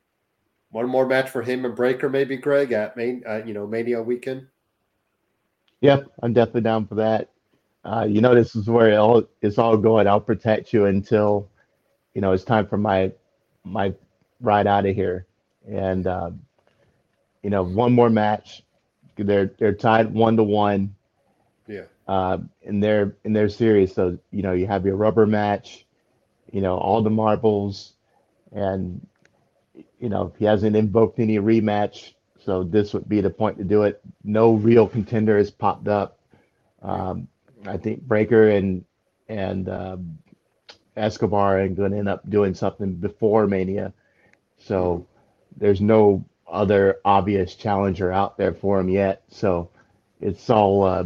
one more match for him and Breaker, maybe Greg at main, uh, you know, Mania weekend. Yep, I'm definitely down for that. Uh, you know, this is where it all, it's all going. I'll protect you until, you know, it's time for my my ride out of here. And uh, you know, one more match. They're they're tied one to one, Yeah. Uh, in their in their series, so you know you have your rubber match, you know all the marbles, and you know he hasn't invoked any rematch, so this would be the point to do it. No real contender has popped up. Um, I think Breaker and and uh, Escobar are going to end up doing something before Mania, so there's no other obvious challenger out there for him yet. So it's all uh,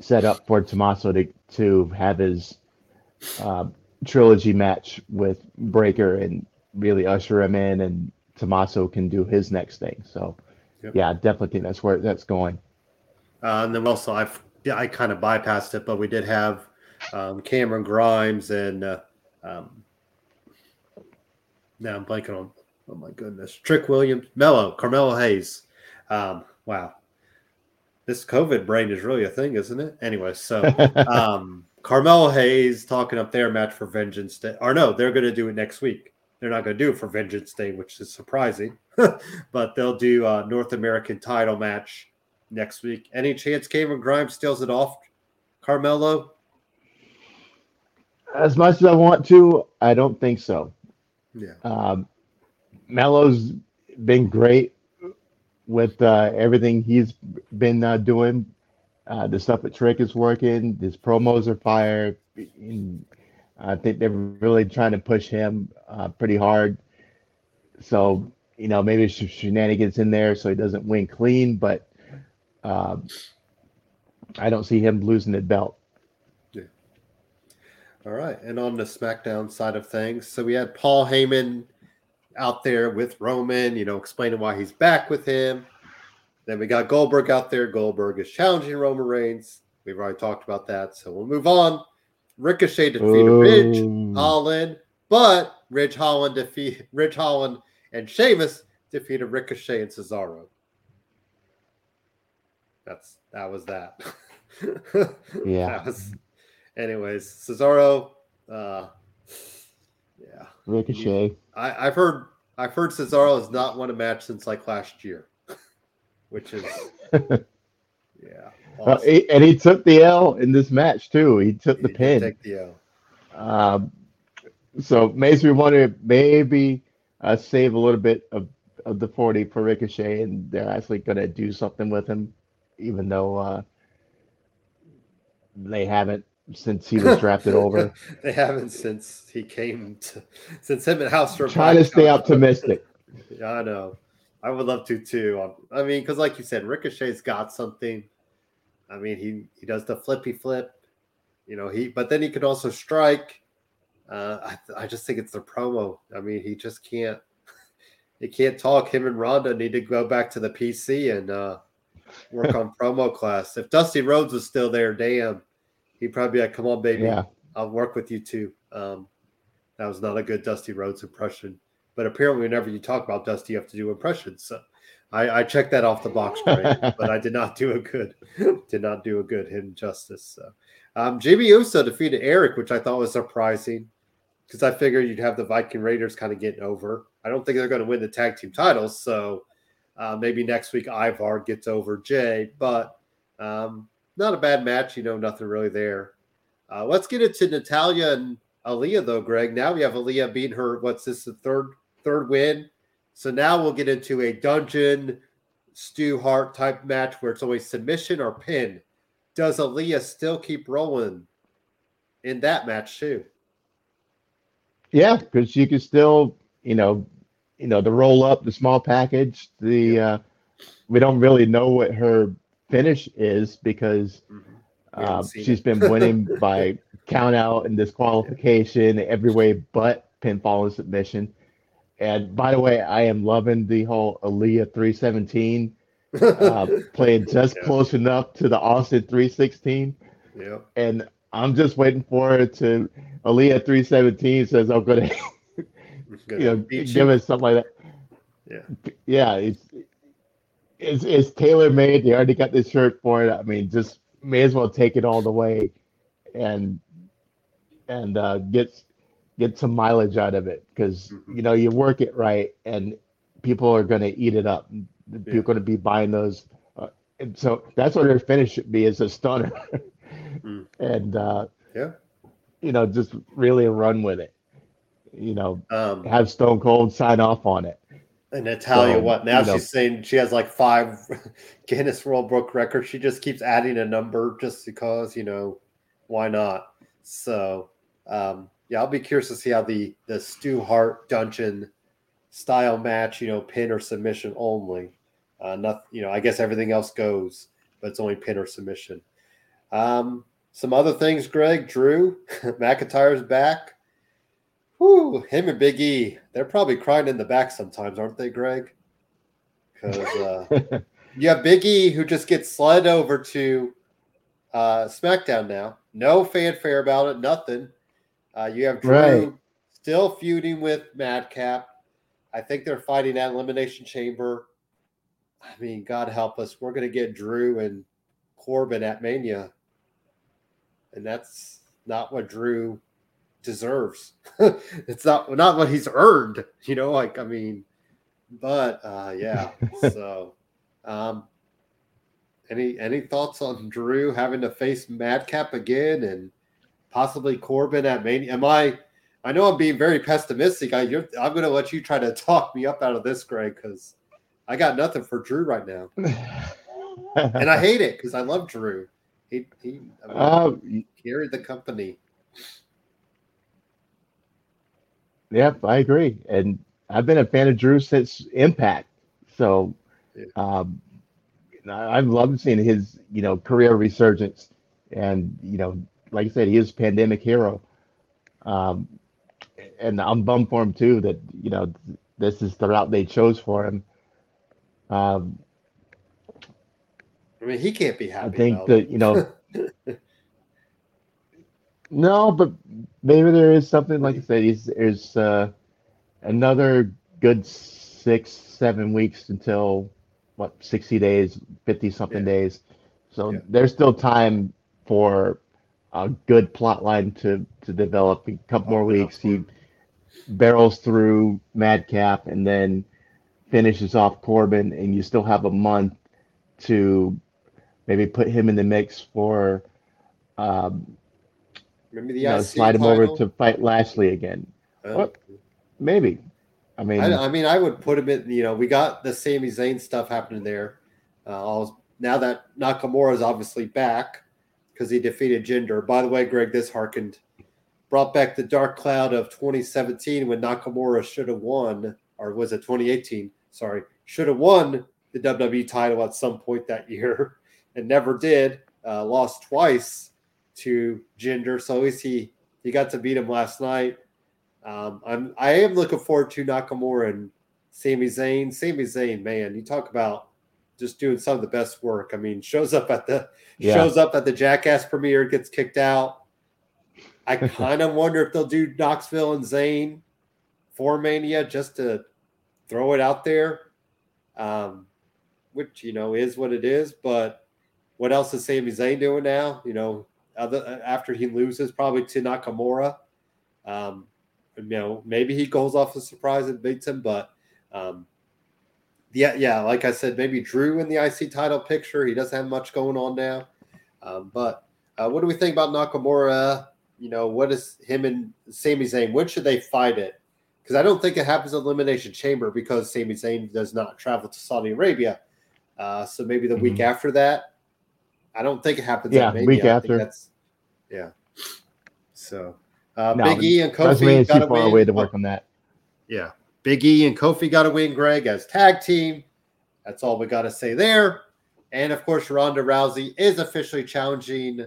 set up for Tommaso to, to have his uh, trilogy match with Breaker and really usher him in, and Tommaso can do his next thing. So yep. yeah, I definitely think that's where that's going. Uh, and then also I've, yeah, I kind of bypassed it, but we did have um, Cameron Grimes and uh, um, now I'm blanking on, oh my goodness, Trick Williams, Mello, Carmelo Hayes. Um, wow. This COVID brain is really a thing, isn't it? Anyway, so um, Carmelo Hayes talking up their match for Vengeance Day. Or no, they're going to do it next week. They're not going to do it for Vengeance Day, which is surprising. But they'll do a North American title match next week. Any chance Cameron Grimes steals it off, Carmelo? As much as I want to, I don't think so. Yeah. Um, Melo's been great with uh, everything he's been uh, doing. Uh, the stuff that Trick is working, his promos are fire. I think they're really trying to push him uh, pretty hard. So, you know, maybe sh- shenanigans in there so he doesn't win clean, but uh, I don't see him losing the belt. Yeah. All right. And on the SmackDown side of things, so we had Paul Heyman out there with Roman, you know, explaining why he's back with him. Then we got Goldberg out there. Goldberg is challenging Roman Reigns. We've already talked about that, so we'll move on. Ricochet defeated Ooh. Ridge Holland, but Ridge Holland defeat Ridge Holland and Sheamus defeated Ricochet and Cesaro. That's that was that. yeah. That was, anyways, Cesaro. Uh, yeah. Ricochet. He, I, I've heard I've heard Cesaro has not won a match since like last year, which is yeah. Awesome. Well, he, and he took the L in this match too. He took he the pin. Take the L. Um, so makes me wonder maybe uh, save a little bit of, of the forty for Ricochet, and they're actually going to do something with him, even though uh, they haven't. Since he was drafted over, they haven't since he came to since him and House. Trying to stay optimistic. Yeah, I know. I would love to too. I mean, because like you said, Ricochet's got something. I mean, he he does the flippy flip, you know. He but then he can also strike. Uh, I I just think it's the promo. I mean, he just can't. He can't talk. Him and Ronda need to go back to the P C and uh, work on promo class. If Dusty Rhodes was still there, damn. He'd probably be like, come on, baby. Yeah. I'll work with you too. Um, that was not a good Dusty Rhodes impression. But apparently, whenever you talk about Dusty, you have to do impressions. So I, I checked that off the box, Greg, but I did not do a good, did not do a good hidden justice. So um, Jimmy Uso defeated Eric, which I thought was surprising because I figured you'd have the Viking Raiders kind of getting over. I don't think they're going to win the tag team titles. So uh, maybe next week, Ivar gets over Jay, but um, not a bad match, you know, nothing really there. Uh, let's get into Natalya and Aaliyah, though, Greg. Now we have Aaliyah beating her, what's this, the third third win? So now we'll get into a Dungeon Stu Hart type match where it's always submission or pin. Does Aaliyah still keep rolling in that match, too? Yeah, because you can still, you know, you know, the roll-up, the small package, the uh, we don't really know what her – finish is because uh, she's it. been winning by count out and disqualification every way but pinfall and submission. And by the way, I am loving the whole Aaliyah three seventeen uh, playing just yeah. close enough to the Austin three sixteen. Yeah. And I'm just waiting for her to Aaliyah three seventeen says I'm gonna, you know, give you. It something like that. Yeah. Yeah. It's, It's, it's tailor-made. They already got this shirt for it. I mean, just may as well take it all the way and and uh, get, get some mileage out of it because, you know, you work it right and people are going to eat it up. People yeah. are going to be buying those uh, And so that's what their finish should be, is a stunner. mm. And, uh, yeah, you know, just really run with it. You know, um, have Stone Cold sign off on it. And Natalya, so, what now? She's know. saying she has like five Guinness World Book records. She just keeps adding a number just because, you know, why not? So, um, yeah, I'll be curious to see how the, the Stu Hart Dungeon style match, you know, pin or submission only. Uh, nothing, you know, I guess everything else goes, but it's only pin or submission. Um, some other things, Greg, Drew McIntyre's back. Woo, him and Big E, they're probably crying in the back sometimes, aren't they, Greg? Because uh, you have Big E who just gets slid over to uh, SmackDown now. No fanfare about it, nothing. Uh, you have Drew right. still feuding with Madcap. I think they're fighting at Elimination Chamber. I mean, God help us. We're going to get Drew and Corbin at Mania. And that's not what Drew deserves. It's not not what he's earned, you know, like, I mean, but uh yeah. So um any any thoughts on Drew having to face Madcap again and possibly Corbin at Mania? Am I I know I'm being very pessimistic. I you're, I'm going to let you try to talk me up out of this, Greg, because I got nothing for Drew right now. And I hate it because I love Drew. He he, I mean, um, he carried the company. Yep, I agree. And I've been a fan of Drew since Impact. So um, I've loved seeing his, you know, career resurgence. And, you know, like I said, he is a pandemic hero. Um, and I'm bummed for him, too, that, you know, this is the route they chose for him. Um, I mean, he can't be happy. I think that, you know. No, but maybe there is something, like I said, is there's uh, another good six, seven weeks until, what, sixty days, fifty-something yeah. days. So yeah. there's still time for a good plot line to, to develop. A couple oh, more weeks, yeah. he barrels through Madcap and then finishes off Corbin, and you still have a month to maybe put him in the mix for um, – Maybe the you know, slide him final? over to fight Lashley again. Uh, well, maybe. I mean, I, I mean, I would put him in. You know, we got the Sami Zayn stuff happening there. Uh, now that Nakamura is obviously back because he defeated Jinder. By the way, Greg, this harkened brought back the dark cloud of twenty seventeen when Nakamura should have won, or was it twenty eighteen? Sorry, should have won the W W E title at some point that year and never did. Uh, lost twice to Jinder, so at least he he got to beat him last night. Um, I'm I am looking forward to Nakamura and Sami Zayn. Sami Zayn, man, you talk about just doing some of the best work. I mean, shows up at the yeah. shows up at the Jackass premiere, gets kicked out. I kind of wonder if they'll do Knoxville and Zayn for Mania just to throw it out there, um, which you know is what it is. But what else is Sami Zayn doing now? You know. Other, after he loses probably to Nakamura, um, you know, maybe he goes off a surprise and beats him. But um, yeah, yeah, like I said, maybe Drew in the I C title picture. He doesn't have much going on now. Um, but uh, what do we think about Nakamura? You know, what is him and Sami Zayn? When should they fight it? Because I don't think it happens at Elimination Chamber because Sami Zayn does not travel to Saudi Arabia. Uh, so maybe the mm-hmm. week after that. I don't think it happens. Yeah, that week after. That's, yeah. So uh, no, Big E and Kofi got to win. Way to work on that. Yeah, Big E and Kofi got to win. Greg as tag team. That's all we got to say there. And of course, Ronda Rousey is officially challenging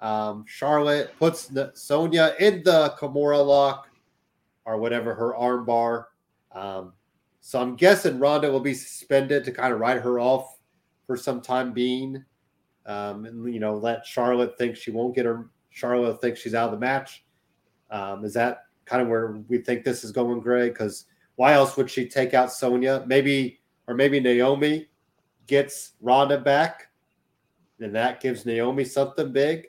um, Charlotte. Puts Sonya in the Kimura lock or whatever her arm bar. Um, so I'm guessing Ronda will be suspended to kind of ride her off for some time being. Um, and you know, let Charlotte think she won't get her. Charlotte thinks she's out of the match. Um, is that kind of where we think this is going, Greg? Because why else would she take out Sonya? Maybe, or maybe Naomi gets Ronda back, and that gives Naomi something big.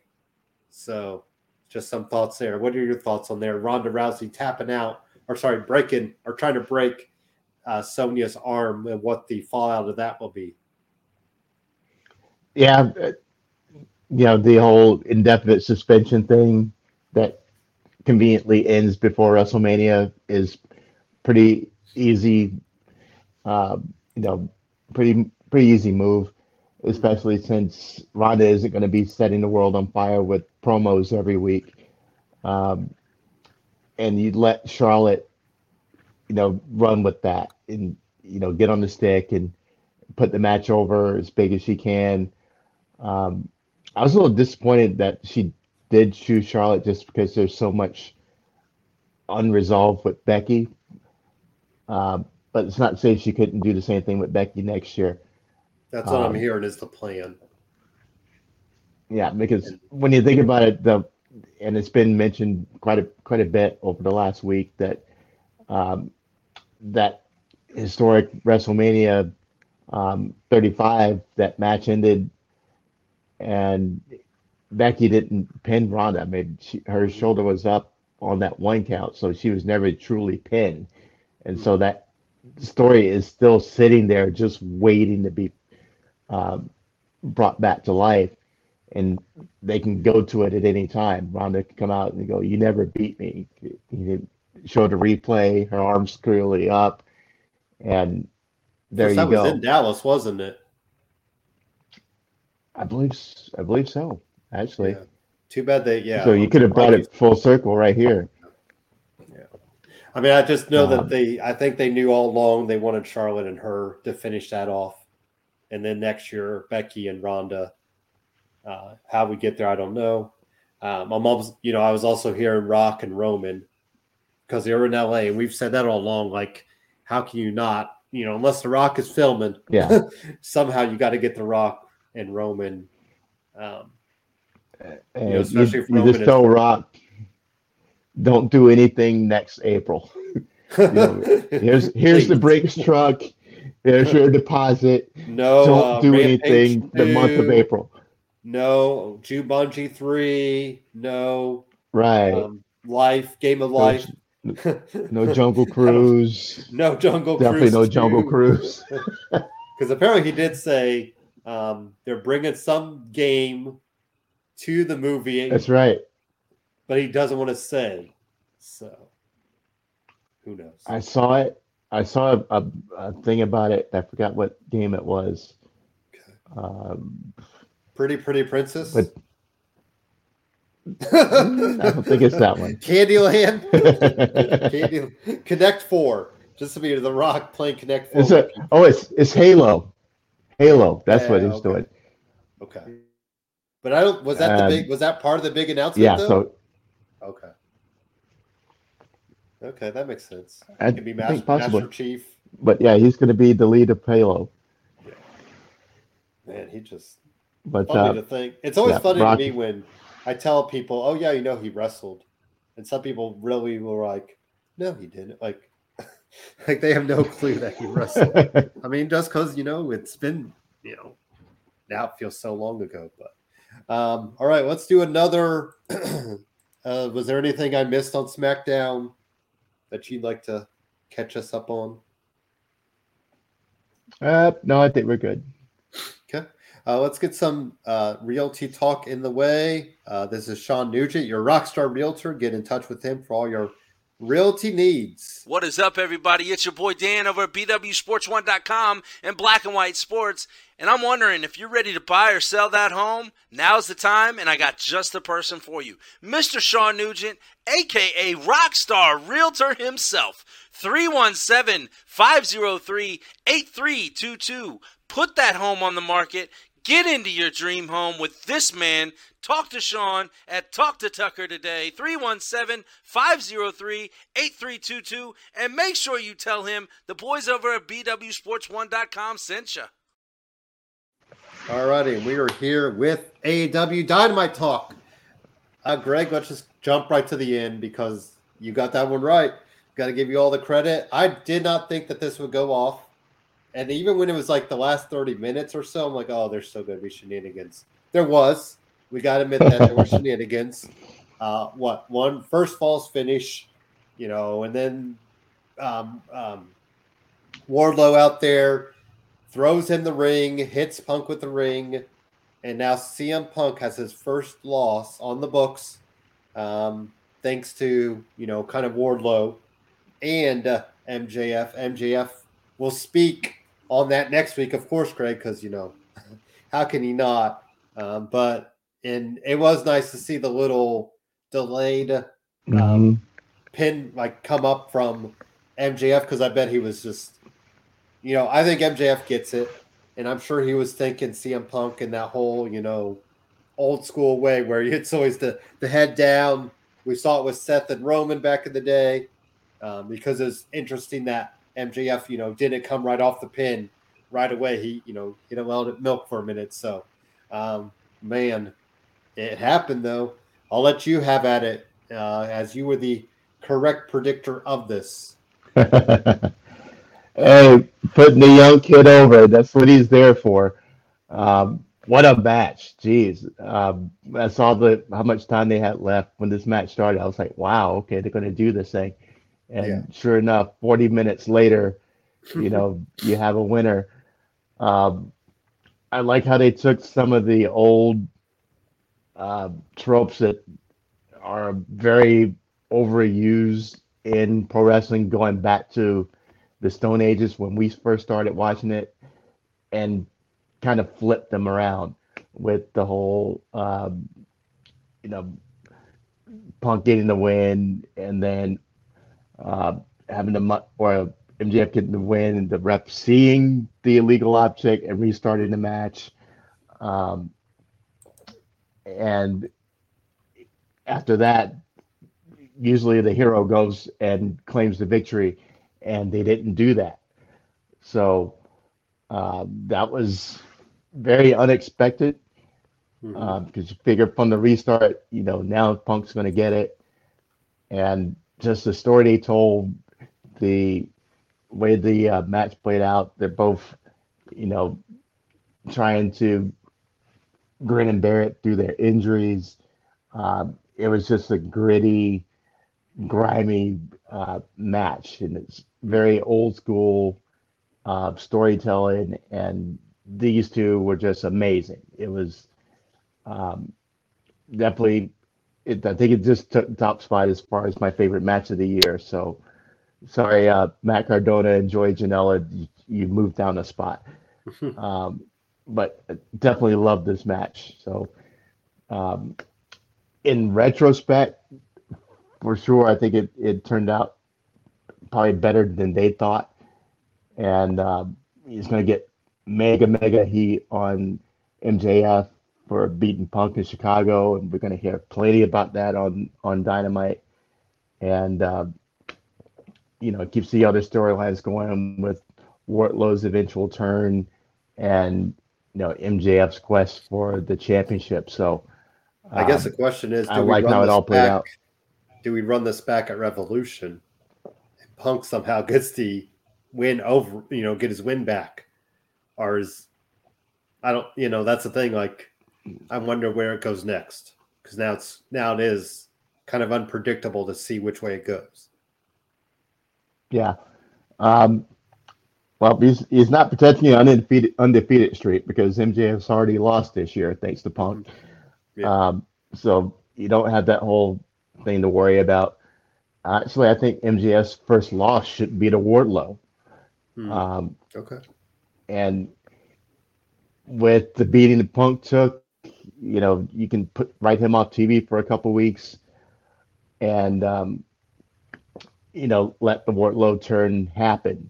So, just some thoughts there. What are your thoughts on there? Ronda Rousey tapping out, or sorry, breaking, or trying to break uh, Sonya's arm, and what the fallout of that will be. yeah, you know, the whole indefinite suspension thing that conveniently ends before WrestleMania is pretty easy, uh, you know, pretty pretty easy move, especially since Ronda isn't going to be setting the world on fire with promos every week. Um, and you let Charlotte, you know, run with that and, you know, get on the stick and put the match over as big as she can. Um, I was a little disappointed that she did choose Charlotte just because there's so much unresolved with Becky. Um, but it's not to say she couldn't do the same thing with Becky next year. That's what um, I'm hearing is the plan. Yeah, because and, when you think about it, the and it's been mentioned quite a quite a bit over the last week that um, that historic WrestleMania um, thirty-five, that match ended, and Becky didn't pin Ronda. I mean, she, her shoulder was up on that one count, so she was never truly pinned, and so that story is still sitting there, just waiting to be Um, brought back to life, and they can go to it at any time. Ronda can come out and go, "You never beat me." You didn't show the replay, her arms clearly up, and there you go. That was in Dallas, wasn't it? I believe, I believe so. Actually, yeah. Too bad that yeah. So you could have brought it full circle right here. Yeah, I mean, I just know um, that they. I think they knew all along they wanted Charlotte and her to finish that off. And then next year, Becky and Ronda. Uh, how we get there, I don't know. Uh, my mom's, you know, I was also hearing Rock and Roman because they were in L A, and we've said that all along. Like, how can you not, you know, unless The Rock is filming, yeah, somehow you got to get The Rock and Roman. Um, you know, especially you, if Roman you just tell Rock, don't do anything next April. You know, here's here's the brakes truck. There's your deposit. No, don't do uh, anything two, the month of April. No, Jumanji three. No, right. Um, life, Game of Life. No, no Jungle Cruise. No Jungle Definitely Cruise. Definitely no two. Jungle Cruise. Because apparently he did say um, they're bringing some game to the movie. That's right. But he doesn't want to say. So who knows? I saw it. I saw a, a, a thing about it. I forgot what game it was. Okay. Um, Pretty Pretty Princess? But, I don't think it's that one. Candyland? Candyland. Connect four. Just to be The Rock playing Connect four. It's a, oh, it's it's Halo. Halo. That's yeah, what he's okay. doing. Okay. But I don't. Was that um, the big? Was that part of the big announcement? Yeah. Though? So. Okay. Okay, that makes sense. I can be Master, Master Chief. But yeah, he's going to be the lead of Halo. Yeah. Man, he just but, funny uh, to think. It's always yeah, funny Rock. to me when I tell people, "Oh yeah, you know he wrestled," and some people really were like, "No, he didn't." Like, like they have no clue that he wrestled. I mean, just because you know it's been you know now it feels so long ago. But um, all right, let's do another. uh, was there anything I missed on SmackDown that you'd like to catch us up on? Uh, no, I think we're good. Okay. Uh, let's get some uh, realty talk in the way. Uh, this is Sean Nugent, your Rockstar Realtor. Get in touch with him for all your realty needs. What is up, everybody? It's your boy Dan over at b w sports one dot com and Black and White Sports. And I'm wondering if you're ready to buy or sell that home, now's the time, and I got just the person for you. Mister Sean Nugent, a k a. Rockstar Realtor himself, three one seven, five oh three, eight three two two. Put that home on the market. Get into your dream home with this man. Talk to Sean at Talk to Tucker today, three one seven, five oh three, eight three two two, and make sure you tell him the boys over at b w sports one dot com sent you. All righty, we are here with A E W Dynamite Talk. Uh, Greg, let's just jump right to the end because you got that one right. Got to give you all the credit. I did not think that this would go off. And even when it was like the last thirty minutes or so, I'm like, oh, there's still going to be shenanigans. There was. We got to admit that there were shenanigans. Uh, what? One first false finish, you know, and then um, um, Wardlow out there. Throws him the ring, hits Punk with the ring, And now C M Punk has his first loss on the books, um, thanks to, you know, kind of Wardlow and uh, M J F. M J F will speak on that next week, of course, Greg, because, you know, how can he not? Um, but and it was nice to see the little delayed um, mm-hmm. pin like come up from M J F, because I bet he was just, you know, I think M J F gets it. And I'm sure he was thinking C M Punk in that whole, you know, old school way where it's always the, the head down. We saw it with Seth and Roman back in the day, um, because it's interesting that M J F, you know, didn't come right off the pin right away. He, you know, he didn't let it milk for a minute. So, um, man, it happened though. I'll let you have at it, uh, as you were the correct predictor of this. Hey, putting the young kid over. That's what he's there for. Um, what a match. Jeez. Um, I saw the how much time they had left when this match started. I was like, wow, okay, they're going to do this thing. And yeah. Sure enough, forty minutes later, you know, you have a winner. Um, I like how they took some of the old uh, tropes that are very overused in pro wrestling, going back to the Stone Ages when we first started watching it, and kind of flipped them around with the whole, um, you know, Punk getting the win and then uh, having the, or M J F getting the win and the ref seeing the illegal object and restarting the match. Um, and after that, usually the hero goes and claims the victory. And they didn't do that. So uh, that was very unexpected, because mm-hmm. uh, you figure from the restart, you know, now Punk's going to get it. And just the story they told, the way the uh, match played out, they're both, you know, trying to grin and bear it through their injuries. Uh, it was just a gritty, grimy uh, match, and it's very old school uh, storytelling, and these two were just amazing. It was um, definitely, it, I think it just took top spot as far as my favorite match of the year. So sorry, uh, Matt Cardona and Joey Janela, you, you moved down a spot. um, but definitely loved this match. So um, in retrospect, for sure, I think it, it turned out probably better than they thought. And um, he's going to get mega, mega heat on M J F for beating Punk in Chicago. And we're going to hear plenty about that on, on Dynamite. And, um, you know, it keeps the other storylines going with Wartlow's eventual turn and, you know, M J F's quest for the championship. So um, I guess the question is, do I we like how it all played back? out. Do we run this back at Revolution? And Punk somehow gets the win over, you know, get his win back. Or is, I don't, you know, that's the thing. Like, I wonder where it goes next. Because now it's, now it is kind of unpredictable to see which way it goes. Yeah. Um, well, he's, he's not protecting an undefeated, undefeated streak, because M J F's already lost this year, thanks to Punk. Yeah. Um, so you don't have that whole thing to worry about. Actually, I think M J F's first loss should be to Wardlow. Hmm. Um, okay. And with the beating the Punk took, you know, you can put write him off T V for a couple weeks, and um, you know, let the Wardlow turn happen,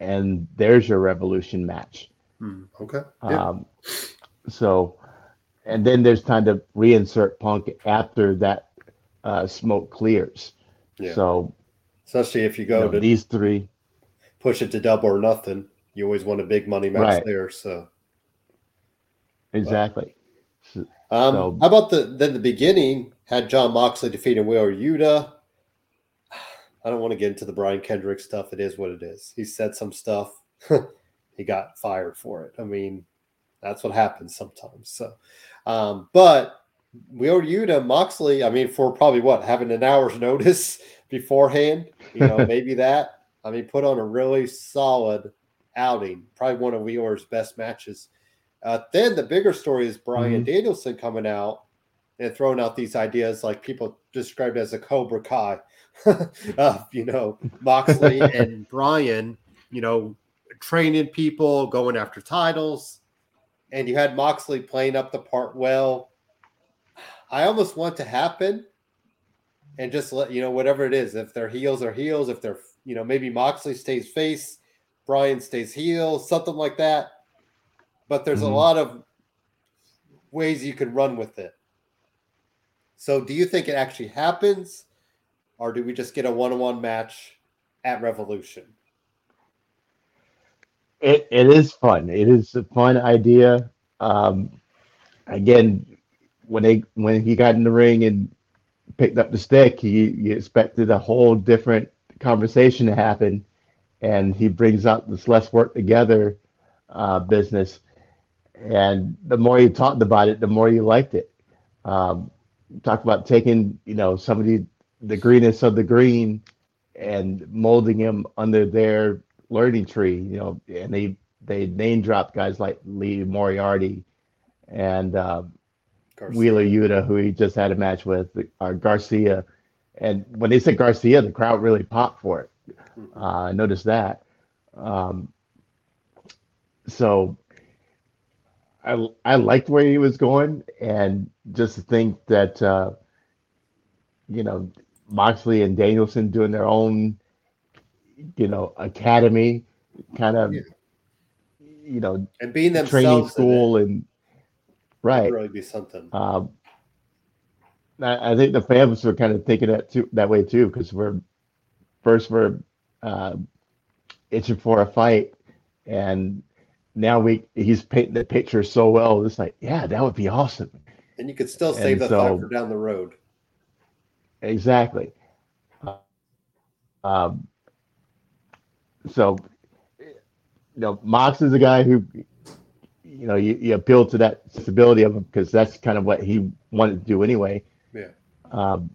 and there's your Revolution match. Hmm. Okay. Um, yeah. So, and then there's time to reinsert Punk after that. Uh, smoke clears. Yeah. So, especially if you go you know, to these three, push it to Double or Nothing. You always want a big money match right. there. So, exactly. But, um, so, how about the then the beginning had Jon Moxley defeating Wheeler Yuta? I don't want to get into the Brian Kendrick stuff. It is what it is. He said some stuff. He got fired for it. I mean, that's what happens sometimes. So, um, but. We owe you to Moxley, I mean, for probably what, having an hour's notice beforehand, you know, maybe that. I mean, put on a really solid outing, probably one of Wheeler's best matches. Uh, then the bigger story is Bryan mm-hmm. Danielson coming out and throwing out these ideas like people described as a Cobra Kai of, you know, Moxley and Bryan, you know, training people, going after titles. And you had Moxley playing up the part well. I almost want to happen and just let, you know, whatever it is, if they're heels or heels, if they're, you know, maybe Moxley stays face, Bryan stays heel, something like that. But there's mm-hmm. a lot of ways you can run with it. So do you think it actually happens, or do we just get a one-on-one match at Revolution? It It is fun. It is a fun idea. Um, again, when they when he got in the ring and picked up the stick, he, he expected a whole different conversation to happen, and he brings up this let's work together uh, business. And the more you talked about it, the more you liked it. Um, talk about taking, you know, somebody the greenness of the green and molding him under their learning tree, you know, and they they name dropped guys like Lee Moriarty and uh, Wheeler Yuta, who he just had a match with, or Garcia. And when they said Garcia, the crowd really popped for it. Mm-hmm. Uh, I noticed that. Um, so I I liked where he was going, and just to think that, uh, you know, Moxley and Danielson doing their own, you know, academy kind of, yeah. you know, and being themselves training school and right. That'd really be something. Um, I, I think the fans were kind of thinking that too, that way too, because we're first we're uh, itching for a fight, and now we he's painting the picture so well. It's like, yeah, that would be awesome. And you could still save and the so, fight for down the road. Exactly. Uh, um. So, you know, Mox is a guy who, you know, you, you appeal to that sensibility of him because that's kind of what he wanted to do anyway. Yeah. Um,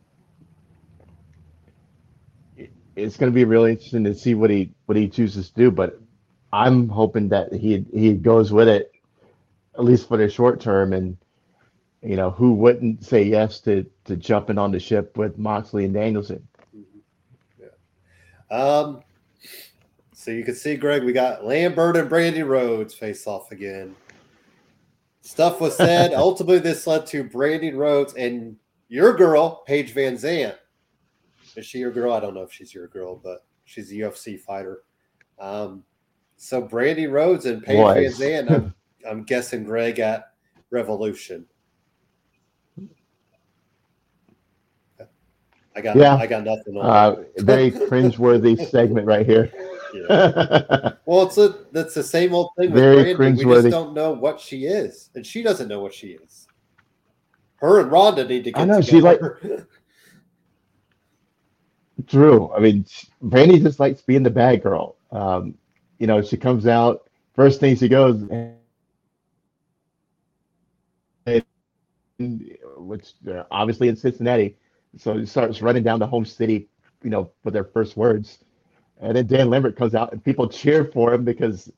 it, it's going to be really interesting to see what he what he chooses to do, but I'm hoping that he he goes with it, at least for the short term. And, you know, who wouldn't say yes to, to jumping on the ship with Moxley and Danielson? Mm-hmm. Yeah. Um. So you can see, Greg, we got Lambert and Brandy Rhodes face off again. Stuff was said. Ultimately, this led to Brandy Rhodes and your girl, Paige Van Zandt. Is she your girl? I don't know if she's your girl, but she's a U F C fighter. Um, so Brandy Rhodes and Paige Boy. Van Zandt, I'm, I'm guessing, Greg, at Revolution. I got, yeah. I got nothing on uh, that. Very cringeworthy segment right here. Yeah. Well, it's a, that's the same old thing with Very Brandy. We just don't know what she is, and she doesn't know what she is. Her and Ronda need to get I know, together. She like, Drew, I mean, Brandy just likes being the bad girl. Um, you know, she comes out, first thing she goes, and, which uh, obviously in Cincinnati, so she starts running down the home city, you know, for their first words. And then Dan Lambert comes out, and people cheer for him because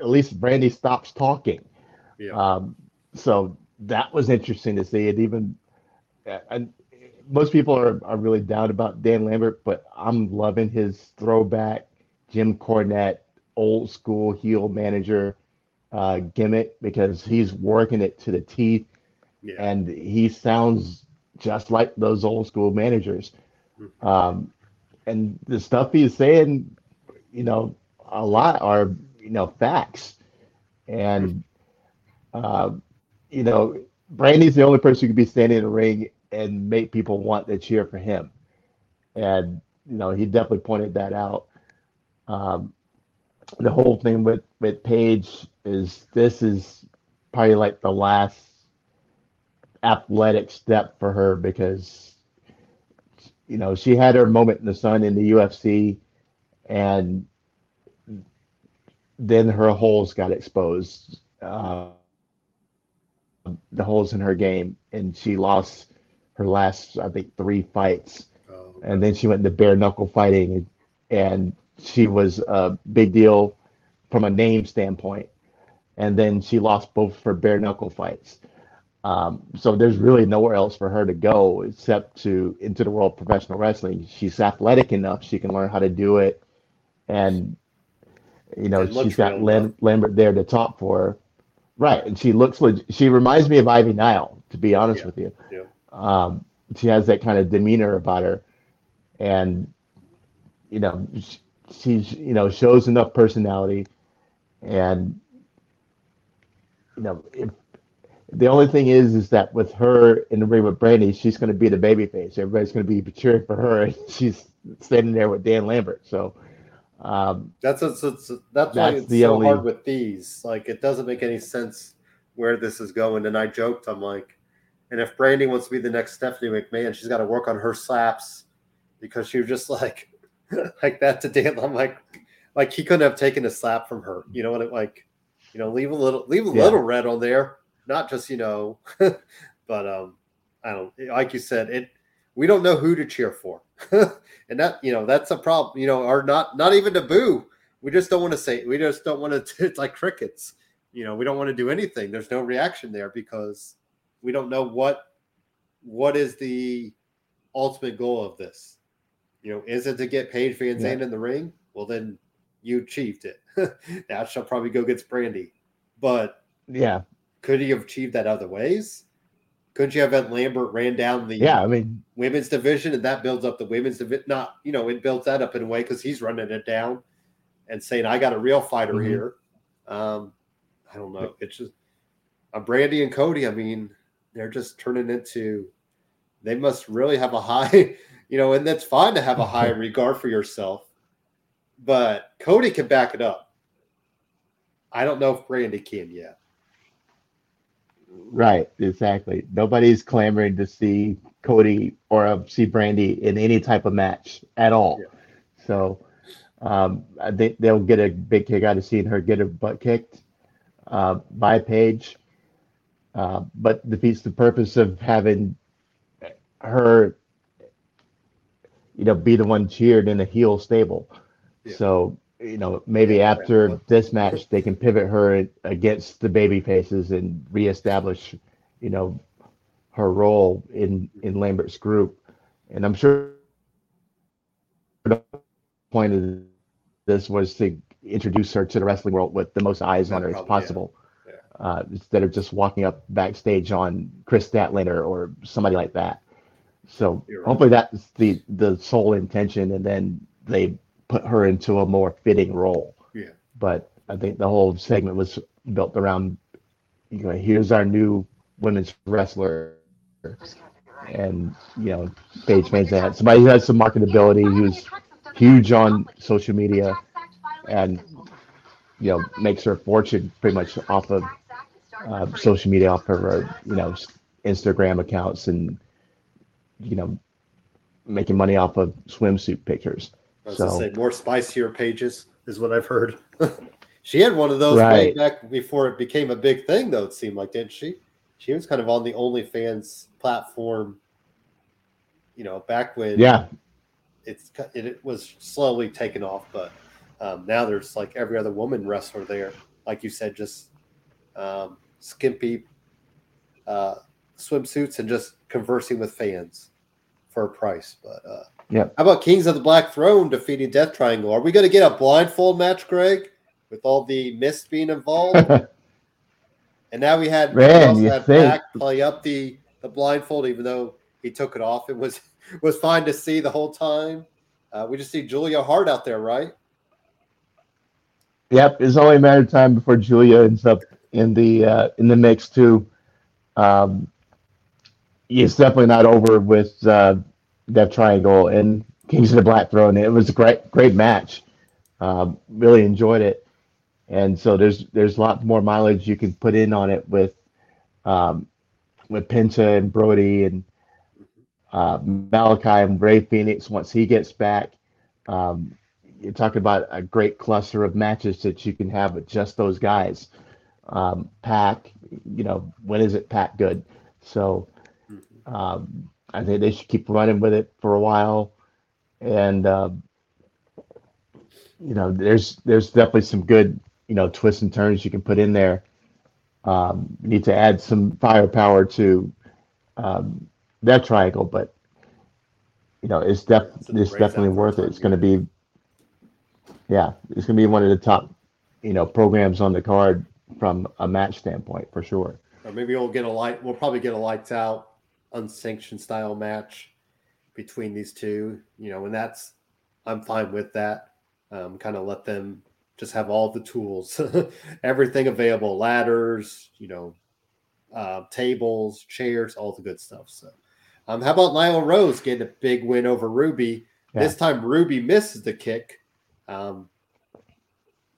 at least Brandy stops talking. Yeah. Um, so that was interesting to see. And even and most people are, are really down about Dan Lambert, but I'm loving his throwback Jim Cornette, old school heel manager uh, gimmick because he's working it to the teeth. Yeah. And he sounds just like those old school managers. Mm-hmm. Um And the stuff he's saying, you know, a lot are, you know, facts. And, uh, you know, Brandy's the only person who could be standing in the ring and make people want to cheer for him. And, you know, he definitely pointed that out. Um, the whole thing with, with Paige is this is probably like the last athletic step for her because, you know, she had her moment in the sun in the U F C, and then her holes got exposed, uh, the holes in her game, and she lost her last, I think, three fights. Oh, okay. And then she went into bare-knuckle fighting, and she was a big deal from a name standpoint. and then she lost both of her bare knuckle fights. Um, so there's really nowhere else for her to go except to into the world of professional wrestling. She's athletic enough; she can learn how to do it, and you know she's got Lam- Lambert there to talk for her, right? And she looks leg- she reminds me of Ivy Nile, to be honest yeah. with you. Yeah. Um, she has that kind of demeanor about her, and you know she, she's you know shows enough personality, and you know. It, The only thing is, is that with her in the ring with Brandy, she's going to be the babyface. Everybody's going to be cheering for her, and she's standing there with Dan Lambert. So um, that's a, that's, a, that's why that's it's the so only... hard with these. Like, it doesn't make any sense where this is going. And I joked, I'm like, and if Brandy wants to be the next Stephanie McMahon, she's got to work on her slaps, because she was just like, like that to Dan. I'm like, like he couldn't have taken a slap from her. You know what? It like, you know, leave a little, leave a yeah. little red on there. Not just, you know, but um, I don't, like you said, it, we don't know who to cheer for. And that, you know, that's a problem, you know, or not, not even to boo. We just don't want to say, we just don't want to, it's like crickets, you know, we don't want to do anything. There's no reaction there because we don't know what, what is the ultimate goal of this. You know, is it to get Paige Van Zandt yeah. in the ring? Well, then you achieved it. Now she'll probably go get Brandy, but yeah. Could he have achieved that other ways? Couldn't you have had Lambert ran down the yeah, I mean, women's division, and that builds up the women's division? Not, you know, it builds that up in a way because he's running it down and saying, I got a real fighter mm-hmm. here. Um, I don't know. It's just uh, Brandy and Cody. I mean, they're just turning into, they must really have a high, you know, and that's fine to have a high regard for yourself, but Cody can back it up. I don't know if Brandy can yet. Right, exactly. Nobody's clamoring to see Cody or uh, see Brandy in any type of match at all. Yeah. So um, I think they'll get a big kick out of seeing her get her butt kicked uh, by Paige, uh, but defeats the purpose of having her, you know, be the one cheered in a heel stable. Yeah. So, you know, maybe after this match, they can pivot her against the baby faces and reestablish, you know, her role in, in Lambert's group. And I'm sure the point of this was to introduce her to the wrestling world with the most eyes on her as possible, yeah. Yeah. Uh, instead of just walking up backstage on Chris Statlander or somebody like that. So You're hopefully right. that's the, the sole intention. And then they put her into a more fitting role. Yeah. But I think the whole segment was built around, you know, here's our new women's wrestler. And, you know, Paige Van Zandt, somebody who has some marketability, who's huge on social media and, you know, makes her fortune pretty much off of uh, social media, off of her, you know, Instagram accounts and, you know, making money off of swimsuit pictures. I was so, going to say, more spicier pages is what I've heard. She had one of those right. way back before it became a big thing, though, it seemed like, didn't she? She was kind of on the OnlyFans platform, you know, back when yeah. it's, it, it was slowly taken off. But um, now there's like every other woman wrestler there. Like you said, just um, skimpy uh, swimsuits and just conversing with fans for a price. But, uh, yeah. How about Kings of the Black Throne defeating Death Triangle? Are we going to get a blindfold match, Greg, with all the mist being involved? And now we had Man, that back play up the, the blindfold, even though he took it off. It was was fine to see the whole time. Uh, we just see Julia Hart out there, right? Yep, it's only a matter of time before Julia ends up in the uh, in the mix too. Um, it's definitely not over with. Uh, Death Triangle and Kings of the Black Throne. It was a great, great match. Um, really enjoyed it. And so there's there's a lot more mileage you can put in on it with um, with Penta and Brody and uh, Malachi and Ray Phoenix once he gets back. Um, you talk about a great cluster of matches that you can have with just those guys. Um, Pac, you know, when is it Pac good? So. Um, I think they should keep running with it for a while, and uh, you know, there's there's definitely some good, you know, twists and turns you can put in there. um, need to add some firepower to um, that triangle. But you know, it's def- it's definitely worth it. It's going to be, yeah, it's going to be one of the top, you know, programs on the card from a match standpoint for sure. Or maybe we'll get a light. We'll probably get a lights out, unsanctioned style match between these two. You know, and that's, I'm fine with that. Um, kind of let them just have all the tools, everything available, ladders, you know, uh, tables, chairs, all the good stuff. So, um, how about Nyla Rose getting a big win over Ruby? Yeah. This time Ruby misses the kick. Um,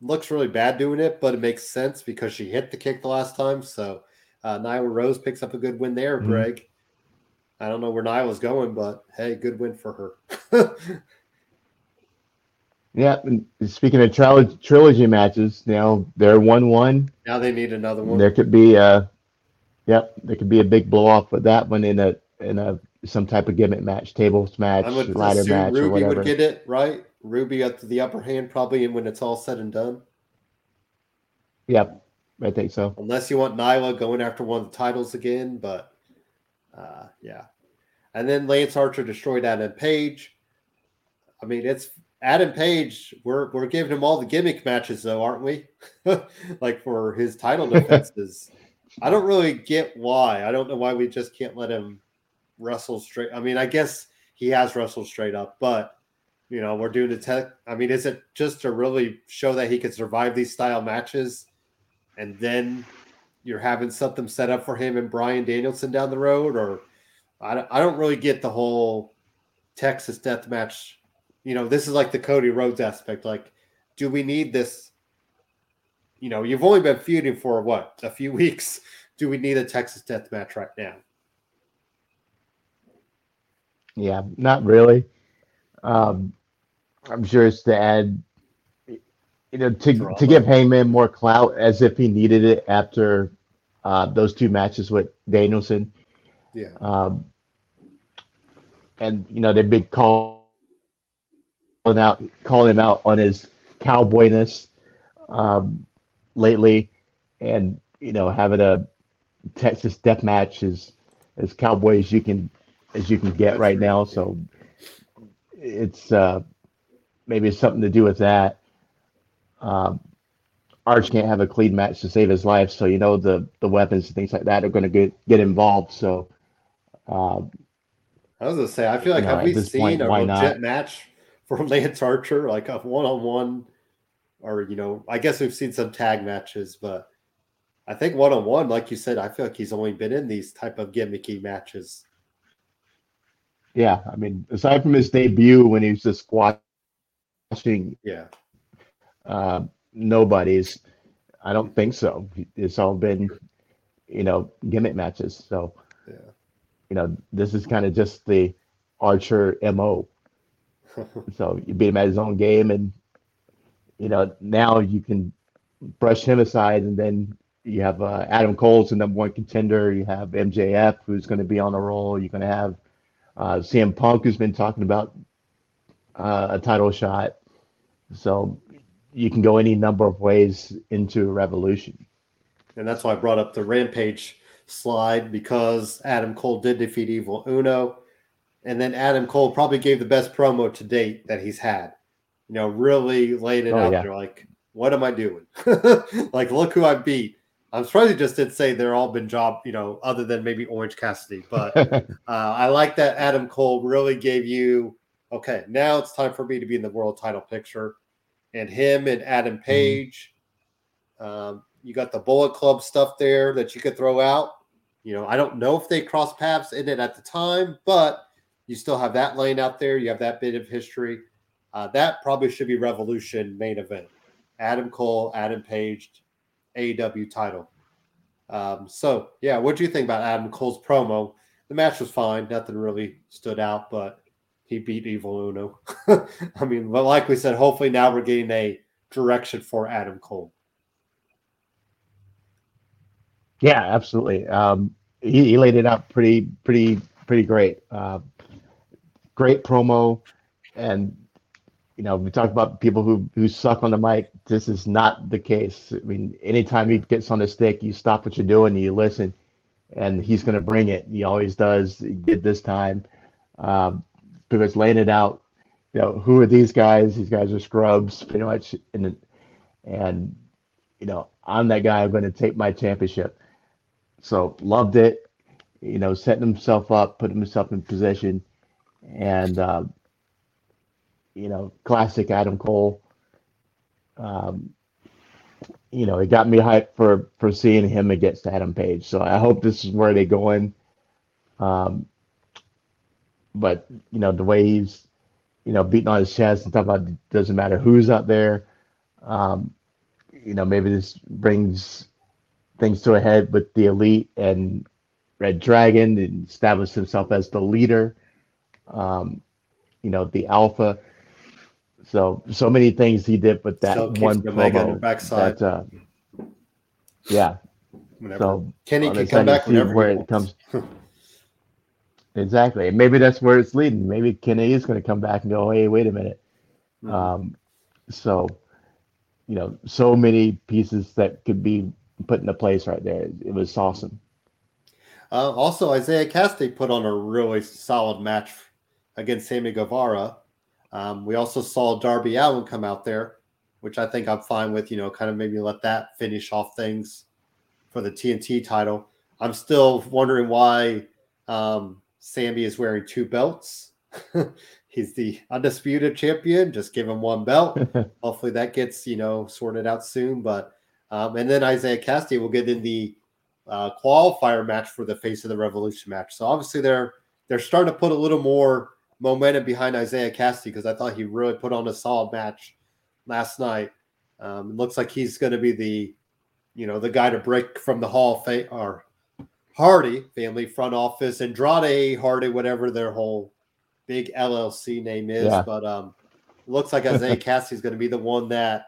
looks really bad doing it, but it makes sense because she hit the kick the last time. So uh, Nyla Rose picks up a good win there, mm-hmm. Greg. I don't know where Nyla's going, but hey, good win for her. Yeah, and speaking of trilogy, trilogy matches, now they're one one. Now they need another one. There could be a, yep, there could be a big blow off with that one in a in a some type of gimmick match, tables match, ladder match, Ruby or whatever. Would get it right. Ruby at the upper hand probably, and when it's all said and done. Yep, I think so. Unless you want Nyla going after one of the titles again, but uh, yeah, and then Lance Archer destroyed Adam Page. I mean, it's. Adam Page, we're we're giving him all the gimmick matches, though, aren't we? Like for his title defenses. I don't really get why. I don't know why we just can't let him wrestle straight. I mean, I guess he has wrestled straight up, but, you know, we're doing the tech. I mean, is it just to really show that he can survive these style matches? And then you're having something set up for him and Bryan Danielson down the road? Or I don't, I don't really get the whole Texas death match. You know, this is like the Cody Rhodes aspect. Like, do we need this? You know, you've only been feuding for, what, a few weeks. Do we need a Texas death match right now? Yeah, not really. Um, I'm sure it's to add, you know, to, to give Heyman more clout as if he needed it after uh, those two matches with Danielson. Yeah. Um, and, you know, their big call. Out, calling him out on his cowboyness um, lately, and you know, having a Texas death match is as cowboy as you can as you can get right now. So it's uh, maybe it's something to do with that. Um, Arch can't have a clean match to save his life, so you know the the weapons and things like that are going to get get involved. So uh, I was gonna say, I feel like have we seen a legit match? For Lance Archer, like a one-on-one, or, you know, I guess we've seen some tag matches, but I think one-on-one, like you said, I feel like he's only been in these type of gimmicky matches. Yeah, I mean, aside from his debut when he was just squashing yeah. uh, nobody's, I don't think so. It's all been, you know, gimmick matches. So, yeah. You know, this is kind of just the Archer M O. So you beat him at his own game, and you know, now you can brush him aside, and then you have uh, Adam Cole's the number one contender. You have M J F, who's going to be on a roll. You're going to have uh, C M Punk, who's been talking about uh, a title shot. So you can go any number of ways into a Revolution, and that's why I brought up the Rampage slide, because Adam Cole did defeat Evil Uno. And then Adam Cole probably gave the best promo to date that he's had. You know, really laid it oh, out yeah. there. Like, what am I doing? Like, look who I beat. I'm surprised he just did say they're all been job, you know, other than maybe Orange Cassidy. But uh, I like that Adam Cole really gave you, okay, now it's time for me to be in the world title picture. And him and Adam Page, mm-hmm. um, you got the Bullet Club stuff there that you could throw out. You know, I don't know if they crossed paths in it at the time, but you still have that lane out there. You have that bit of history. Uh, that probably should be Revolution main event. Adam Cole, Adam Page, A E W title. Um, so, yeah, what do you think about Adam Cole's promo? The match was fine. Nothing really stood out, but he beat Evil Uno. I mean, but like we said, hopefully now we're getting a direction for Adam Cole. Yeah, absolutely. Um, he, he laid it out pretty, pretty, pretty great. Uh, Great promo, and you know, we talk about people who, who suck on the mic. This is not the case. I mean, anytime he gets on the stick, you stop what you're doing, you listen, and he's going to bring it. He always does. He did this time. Um, pretty much laying it out. You know, who are these guys? These guys are scrubs, pretty much. And, and you know, I'm that guy. I'm going to take my championship. So loved it. You know, setting himself up, putting himself in position. And, uh, you know, classic Adam Cole. Um, you know, it got me hyped for, for seeing him against Adam Page. So I hope this is where they're going. Um, but, you know, the way he's, you know, beating on his chest and talking about it doesn't matter who's out there. Um, you know, maybe this brings things to a head with the Elite and Red Dragon and established himself as the leader. Um, you know, the alpha. So, so many things he did with that so one promo. Backside. That, uh, yeah. Whenever. So Kenny can come back whenever where it comes. Exactly. Maybe that's where it's leading. Maybe Kenny is going to come back and go, hey, wait a minute. Mm-hmm. Um, so, you know, so many pieces that could be put into place right there. It was awesome. Uh, also, Isaiah Cassidy put on a really solid match against Sammy Guevara. Um, we also saw Darby Allin come out there, which I think I'm fine with, you know, kind of maybe let that finish off things for the T N T title. I'm still wondering why um, Sammy is wearing two belts. He's the undisputed champion. Just give him one belt. Hopefully that gets, you know, sorted out soon. But um, and then Isaiah Cassidy will get in the uh, qualifier match for the Face of the Revolution match. So obviously they're they're starting to put a little more momentum behind Isaiah Cassidy, because I thought he really put on a solid match last night. Um, it looks like he's going to be the, you know, the guy to break from the Hall of Fame or Hardy family front office, Andrade Hardy, whatever their whole big L L C name is. Yeah. But um, it looks like Isaiah Cassidy is going to be the one that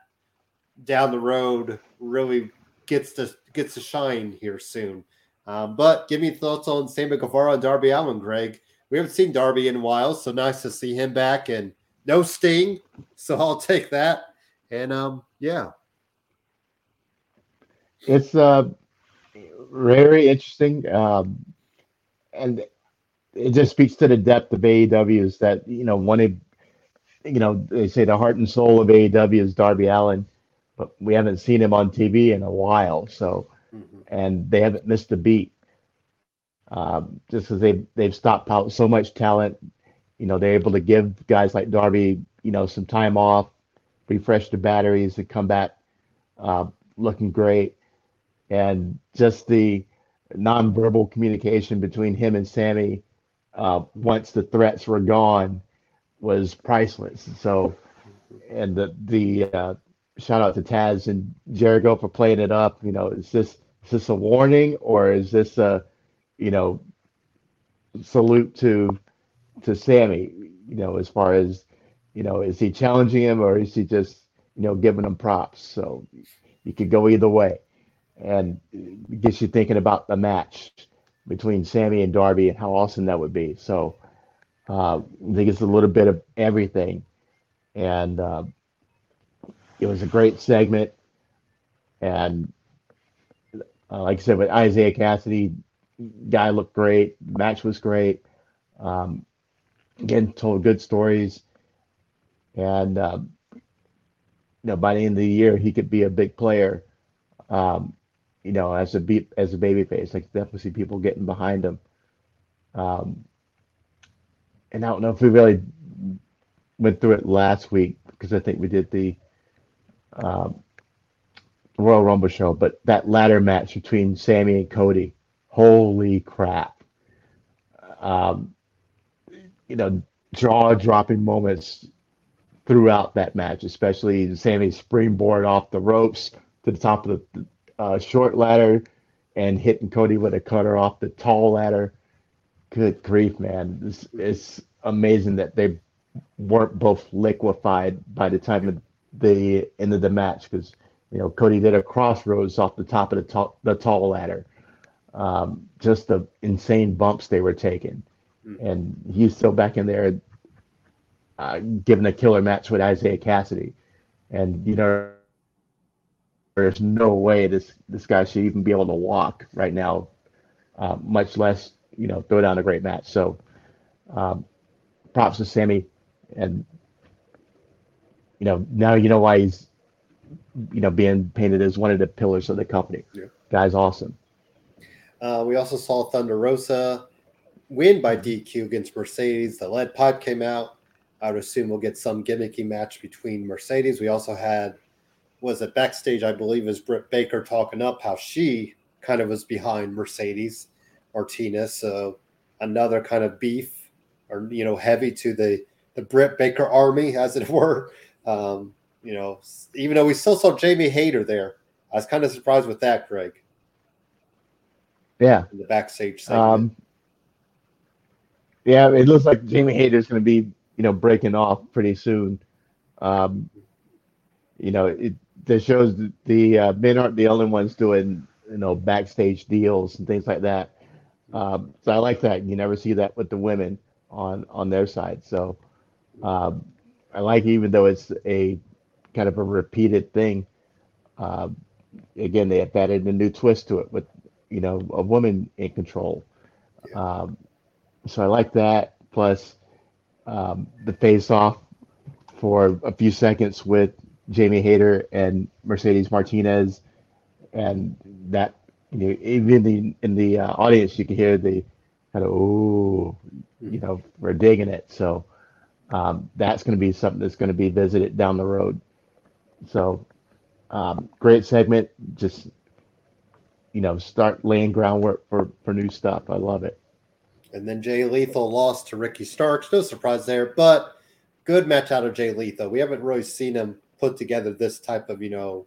down the road really gets to gets to shine here soon. Um, but give me thoughts on Sammy Guevara and Darby Allin, Greg. We haven't seen Darby in a while, so nice to see him back. And no Sting, so I'll take that. And, um, yeah. It's uh, very interesting. Um, and it just speaks to the depth of A E W is that, you know, one of, you know, they say the heart and soul of A E W is Darby Allin, but we haven't seen him on T V in a while. So, mm-hmm. And they haven't missed a beat. Um, just because they've, they've stopped out so much talent, you know, they're able to give guys like Darby, you know, some time off, refresh the batteries and come back uh, looking great. And just the nonverbal communication between him and Sammy uh, once the threats were gone was priceless. So, and the, the uh, shout out to Taz and Jericho for playing it up. You know, is this, is this a warning or is this a, you know, salute to to Sammy, you know, as far as, you know, is he challenging him or is he just, you know, giving him props? So you could go either way. And it gets you thinking about the match between Sammy and Darby and how awesome that would be. So uh, I think it's a little bit of everything. And uh, it was a great segment. And uh, like I said, with Isaiah Cassidy, guy looked great. Match was great. Um, again, told good stories. And, um, you know, by the end of the year, he could be a big player, um, you know, as a be- as a babyface. I could definitely see people getting behind him. Um, and I don't know if we really went through it last week because I think we did the um, Royal Rumble show. But that ladder match between Sammy and Cody, holy crap. Um, you know, jaw-dropping moments throughout that match, especially Sammy's springboard off the ropes to the top of the uh, short ladder and hitting Cody with a cutter off the tall ladder. Good grief, man. It's, it's amazing that they weren't both liquefied by the time of the end of the match because, you know, Cody did a crossroads off the top of the, ta- the tall ladder. Um, just the insane bumps they were taking. And he's still back in there uh, given a killer match with Isaiah Cassidy. And, you know, there's no way this, this guy should even be able to walk right now, uh, much less, you know, throw down a great match. So um, props to Sami. And, you know, now you know why he's, you know, being painted as one of the pillars of the company. Yeah. Guy's awesome. Uh, we also saw Thunder Rosa win by D Q against Mercedes. The lead pipe came out. I would assume we'll get some gimmicky match between Mercedes. We also had, was it backstage, I believe, is Britt Baker talking up how she kind of was behind Mercedes Martinez. So another kind of beef, or, you know, heavy to the, the Britt Baker army, as it were. Um, you know, even though we still saw Jamie Hayter there. I was kind of surprised with that, Greg. Yeah. In the backstage segment. Um, yeah, it looks like Jamie Hayter's going to be, you know, breaking off pretty soon. Um, you know, it that shows that the uh, men aren't the only ones doing, you know, backstage deals and things like that. Um, so I like that. You never see that with the women on, on their side. So um, I like, even though it's a kind of a repeated thing, uh, again, they have added a new twist to it with, you know, a woman in control. Yeah. Um, so I like that. Plus um, the face off for a few seconds with Jamie Hayter and Mercedes Martinez. And that, you know, even the, in the uh, audience, you can hear the kind of, ooh, you know, we're digging it. So um, that's going to be something that's going to be visited down the road. So um, great segment. Just, you know, start laying groundwork for, for new stuff. I love it. And then Jay Lethal lost to Ricky Starks. No surprise there, but good match out of Jay Lethal. We haven't really seen him put together this type of, you know,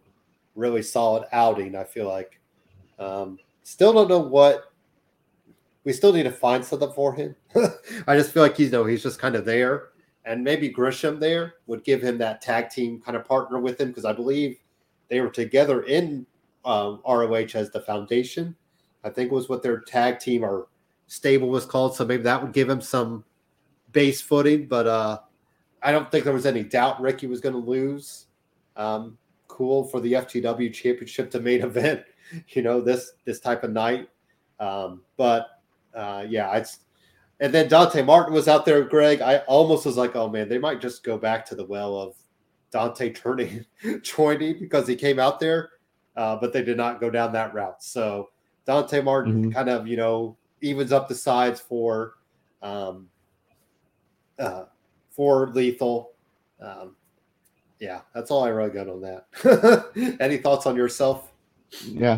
really solid outing, I feel like. Um, still don't know what – we still need to find something for him. I just feel like he's, you know, he's just kind of there. And maybe Grisham there would give him that tag team kind of partner with him, because I believe they were together in um, R O H as the Foundation. I think was what their tag team or stable was called. So maybe that would give him some base footing. But uh, I don't think there was any doubt Ricky was going to lose. Um, cool for the F T W Championship to main event, you know, this this type of night. Um, but uh, yeah, it's. And then Dante Martin was out there, Greg. I almost was like, oh, man, they might just go back to the well of Dante turning, joining, because he came out there, uh, but they did not go down that route. So Dante Martin mm-hmm. kind of, you know, evens up the sides for um, uh, for Lethal. Um, yeah, that's all I really got on that. Any thoughts on yourself? Yeah.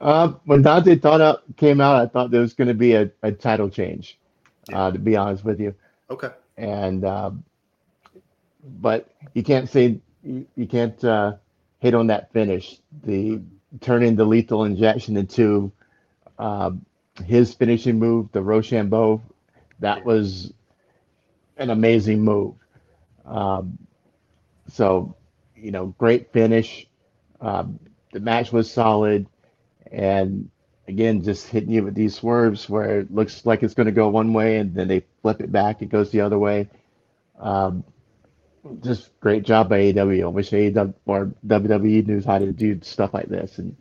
Uh, when Dante thought up, came out, I thought there was going to be a, a title change, yeah. uh, to be honest with you. Okay. And um, but you can't say you, you can't uh, hit on that finish. The turning the lethal injection into uh, his finishing move, the Rochambeau, that was an amazing move. Um, so, you know, great finish. Um, the match was solid. And again, just hitting you with these swerves where it looks like it's going to go one way and then they flip it back, it goes the other way. Um, just great job by A E W. I wish A E W or W W E knew how to do stuff like this, and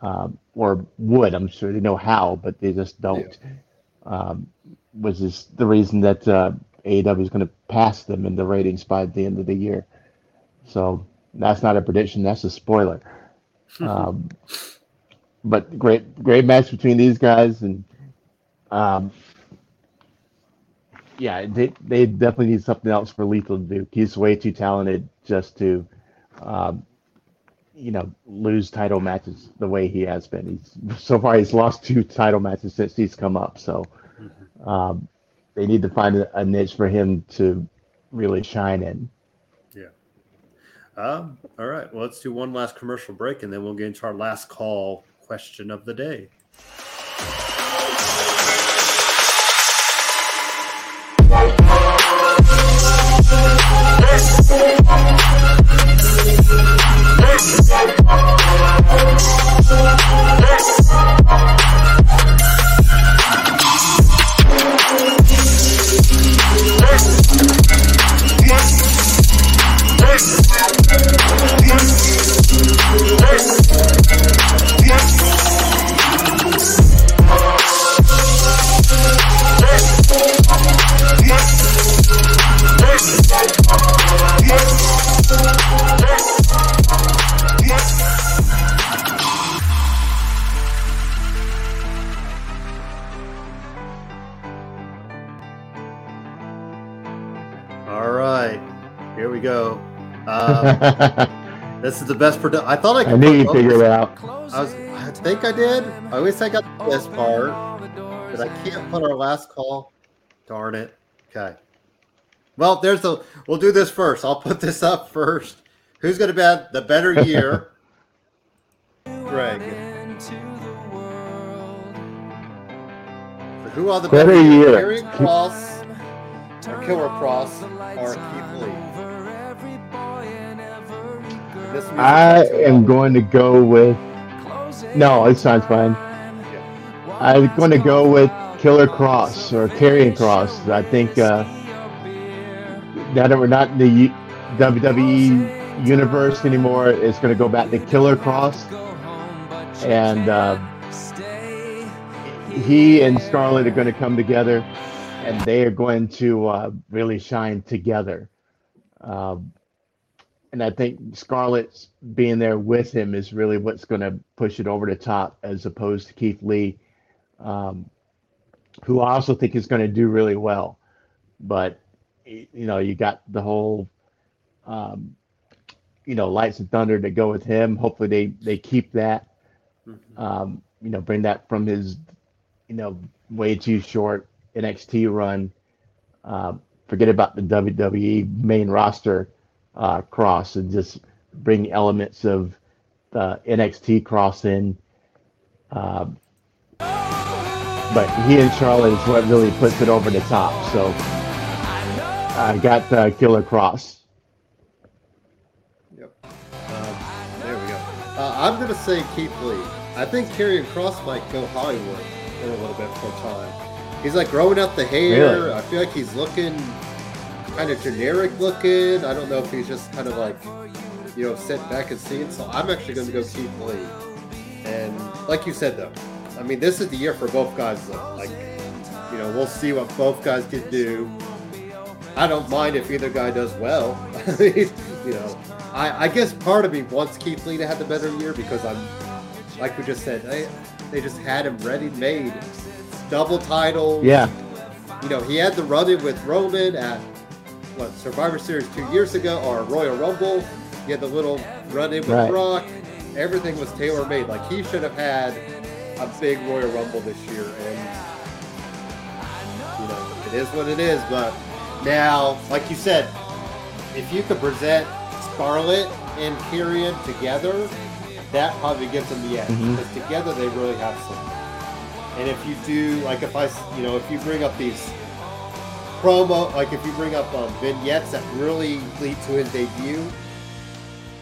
um, or would. I'm sure they know how, but they just don't. Yeah. Um, which is the reason that uh, A E W is going to pass them in the ratings by the end of the year. So that's not a prediction. That's a spoiler. Um, But great, great match between these guys, and um, yeah, they they definitely need something else for Lethal to do. He's way too talented just to, um, you know, lose title matches the way he has been. He's so far he's lost two title matches since he's come up. So um, they need to find a, a niche for him to really shine in. Yeah. Um. All right. Well, let's do one last commercial break, and then we'll get into our last call. Question of the day. All right, here we go. Um, this is the best production. I thought I could. I knew you figured it out. I, was, I think I did. I wish I got the best part, but I can't put our last call. Darn it. Okay. Well, there's the. We'll do this first. I'll put this up first. Who's going to bet the better year? Greg. So who are the better, better year? Karrion Kross, or Killer Kross, or Keith Lee? I am going to go with. No, it sounds fine. Yeah. I'm going to go with Killer Kross or Karrion Kross. I think uh, now that we're not in the W W E universe anymore, it's going to go back to Killer Kross, and uh, he and Scarlett are going to come together, and they are going to uh, really shine together. Um, and I think Scarlett's being there with him is really what's going to push it over the top, as opposed to Keith Lee, um, who I also think is going to do really well. But you know, you got the whole. Um, you know, lights and thunder to go with him. Hopefully they, they keep that, um, you know, bring that from his, you know, way too short N X T run. Uh, forget about the W W E main roster uh, Kross, and just bring elements of the N X T Kross in. Uh, but he and Charlotte is what really puts it over the top. So I got uh, Killer Kross. Uh, I'm going to say Keith Lee. I think Karrion Kross might go Hollywood in a little bit for time. He's like growing out the hair. Really? I feel like he's looking kind of generic looking. I don't know if he's just kind of like, you know, sitting back and seeing. So I'm actually going to go Keith Lee. And like you said, though, I mean, this is the year for both guys, though. Like, you know, we'll see what both guys can do. I don't mind if either guy does well. You know, I, I guess part of me wants Keith Lee to have the better year because I'm, like we just said, they, they just had him ready-made. Double title. Yeah. You know, he had the run-in with Roman at, what, Survivor Series two years ago, or Royal Rumble. He had the little run-in with right. Brock. Everything was tailor-made. Like, he should have had a big Royal Rumble this year. And, you know, it is what it is, but... Now, like you said, if you could present Scarlett and Karrion together, that probably gives them the edge. Mm-hmm. Because together they really have something. And if you do, like if I, you know, if you bring up these promo, like if you bring up um, vignettes that really lead to his debut,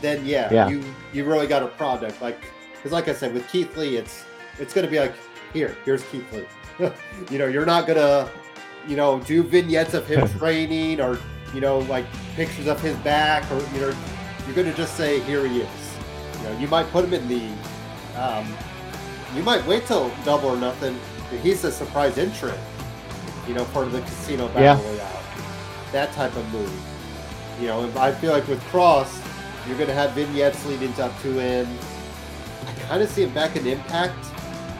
then yeah, yeah. you you really got a product. Like, because like I said, with Keith Lee, it's it's gonna be like, here, here's Keith Lee. You know, you're not gonna. You know, do vignettes of him training, or you know, like pictures of his back, or you know, you're going to just say, "Here he is." You know, you might put him in the, um, you might wait till Double or Nothing. He's a surprise entrant, you know, part of the casino battle royale, yeah. that type of move. You know, and I feel like with Kross, you're going to have vignettes leading up to him. I kind of see him back in Impact,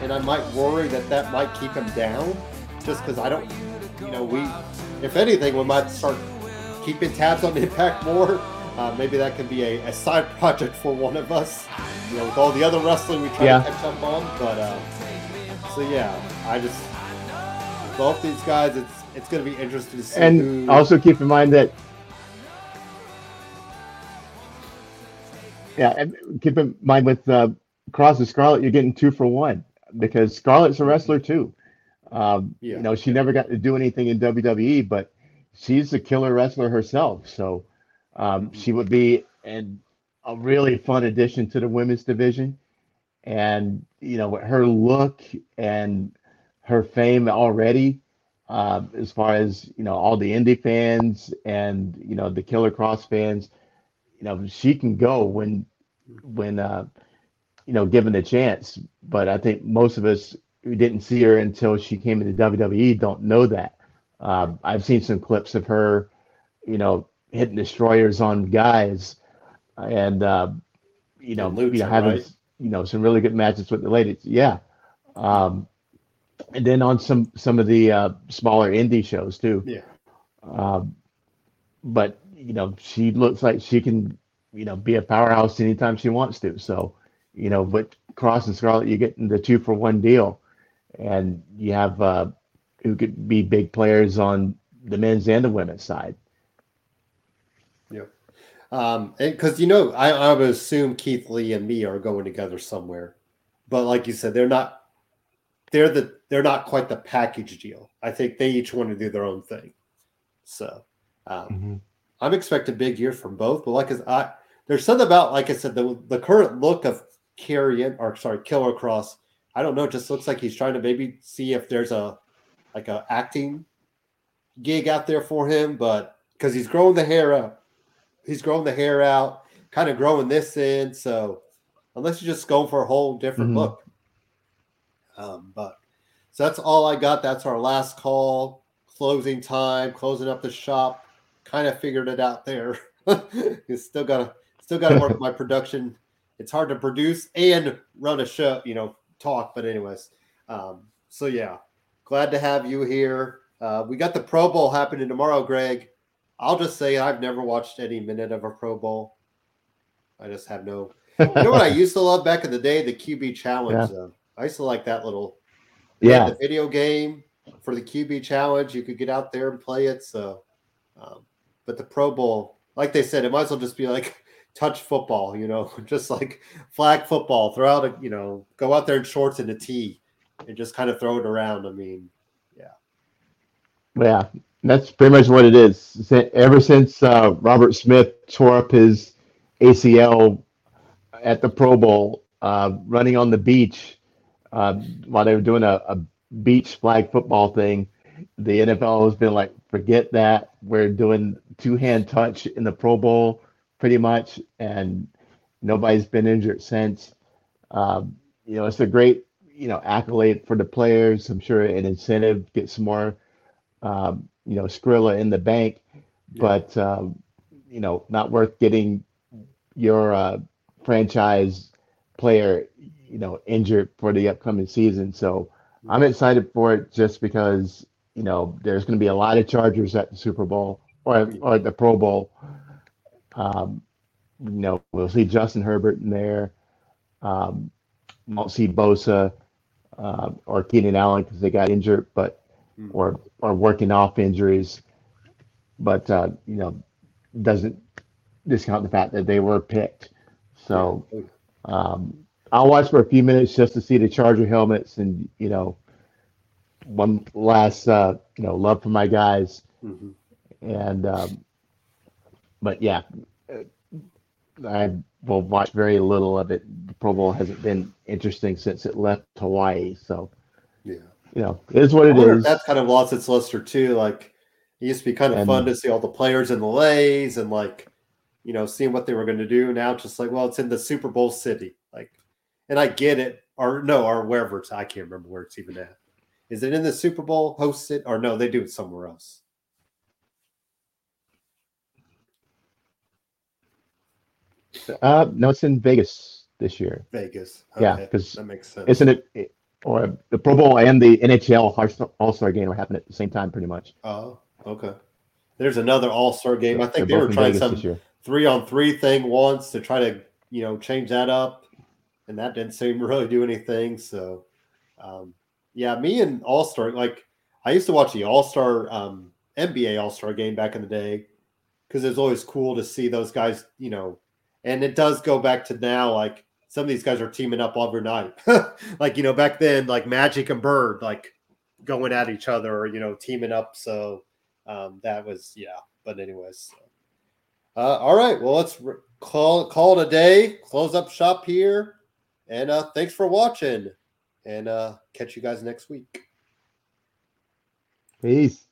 and I might worry that that might keep him down, just because I don't. You know, we, if anything, we might start keeping tabs on Impact more. Uh, maybe that can be a, a side project for one of us. You know, with all the other wrestling we try yeah. to catch up on. But, uh, so yeah, I just, both these guys, it's it's going to be interesting to see. And who... also keep in mind that, yeah, keep in mind with uh, Kross and Scarlett, you're getting two for one because Scarlett's a wrestler too. Um, yeah. You know, she never got to do anything in W W E, but she's a killer wrestler herself. So um, mm-hmm. she would be an, a really fun addition to the women's division. And, you know, with her look and her fame already, uh, as far as, you know, all the indie fans and, you know, the Killer Kross fans, you know, she can go when, when uh, you know, given the chance. But I think most of us, who didn't see her until she came into W W E don't know that. Um, I've seen some clips of her, you know, hitting destroyers on guys and, uh, you know, Lucha, you know, having, right? you know, some really good matches with the ladies. Yeah. Um, and then on some, some of the uh, smaller indie shows too. Yeah. Um, but you know, she looks like she can, you know, be a powerhouse anytime she wants to. So, you know, but Cross and Scarlett, you're getting the two for one deal, and you have uh, who could be big players on the men's and the women's side. Yep. Um, and because, you know, I, I would assume Keith Lee and Mia are going together somewhere, but like you said, they're not, they're the, they're not quite the package deal. I think they each want to do their own thing. So, um, mm-hmm. I'm expecting a big year from both, but like I, there's something about, like I said, the the current look of Karrion or sorry, Killer Cross. I don't know. It just looks like he's trying to maybe see if there's a, like a acting gig out there for him, but because he's growing the hair up, he's growing the hair out, kind of growing this in. So unless you're just going for a whole different mm-hmm. look, um, but so that's all I got. That's our last call, closing time, closing up the shop. Kind of figured it out there. It's still gotta, still gotta work my production. It's hard to produce and run a show, you know, talk. But anyways, um, so yeah, glad to have you here. Uh, we got the Pro Bowl happening tomorrow, Greg. I'll just say I've never watched any minute of a Pro Bowl. I just have no. You know what I used to love back in the day? The Q B Challenge. Yeah. Though. I used to like that little. Yeah. The video game for the Q B Challenge. You could get out there and play it. So, um, but the Pro Bowl, like they said, it might as well just be like touch football, you know, just like flag football. Throw out a, you know, go out there in shorts and a tee and just kind of throw it around. I mean, yeah. Yeah, that's pretty much what it is. Ever since uh, Robert Smith tore up his A C L at the Pro Bowl, uh, running on the beach uh, while they were doing a, a beach flag football thing, the N F L has been like, forget that. We're doing two-hand touch in the Pro Bowl pretty much, and nobody's been injured since. Um, you know, it's a great, you know, accolade for the players. I'm sure an incentive, get some more, um, you know, Skrilla in the bank. Yeah. But, um, you know, not worth getting your uh, franchise player, you know, injured for the upcoming season. So I'm excited for it just because, you know, there's going to be a lot of Chargers at the Super Bowl or, or the Pro Bowl. Um, you know, we'll see Justin Herbert in there. Um, won't see Bosa uh, or Keenan Allen because they got injured, but or or working off injuries. But uh, you know, doesn't discount the fact that they were picked. So um, I'll watch for a few minutes just to see the Charger helmets and, you know, one last, uh, you know, love for my guys. Mm-hmm. And, um, but yeah, I will watch very little of it. The Pro Bowl hasn't been interesting since it left Hawaii. So, yeah, you know, it is what it is. That's kind of lost its luster too. Like, it used to be kind of and, fun to see all the players in the lays and, like, you know, seeing what they were going to do. Now it's just like, well, it's in the Super Bowl city. Like, and I get it. Or no, or wherever it's, I can't remember where it's even at. Is it in the Super Bowl hosted? Or no, they do it somewhere else. Uh, no, it's in Vegas this year. Vegas. Okay. Yeah, because that makes sense. Isn't it, it? Or the Pro Bowl and the N H L All-Star Game are happening at the same time, pretty much. Oh, okay. There's another All-Star Game. Yeah, I think they were trying some three-on-three thing once to try to, you know, change that up, and that didn't seem to really do anything. So, um, yeah, me and All-Star, like, I used to watch the All-Star um, N B A All-Star Game back in the day because it was always cool to see those guys, you know. And it does go back to now, like, some of these guys are teaming up every night. Like, you know, back then, like, Magic and Bird, like, going at each other or, you know, teaming up. So um, that was, yeah. But anyways. So. Uh, all right. Well, let's re- call, call it a day. Close up shop here. And uh, thanks for watching. And uh, catch you guys next week. Peace.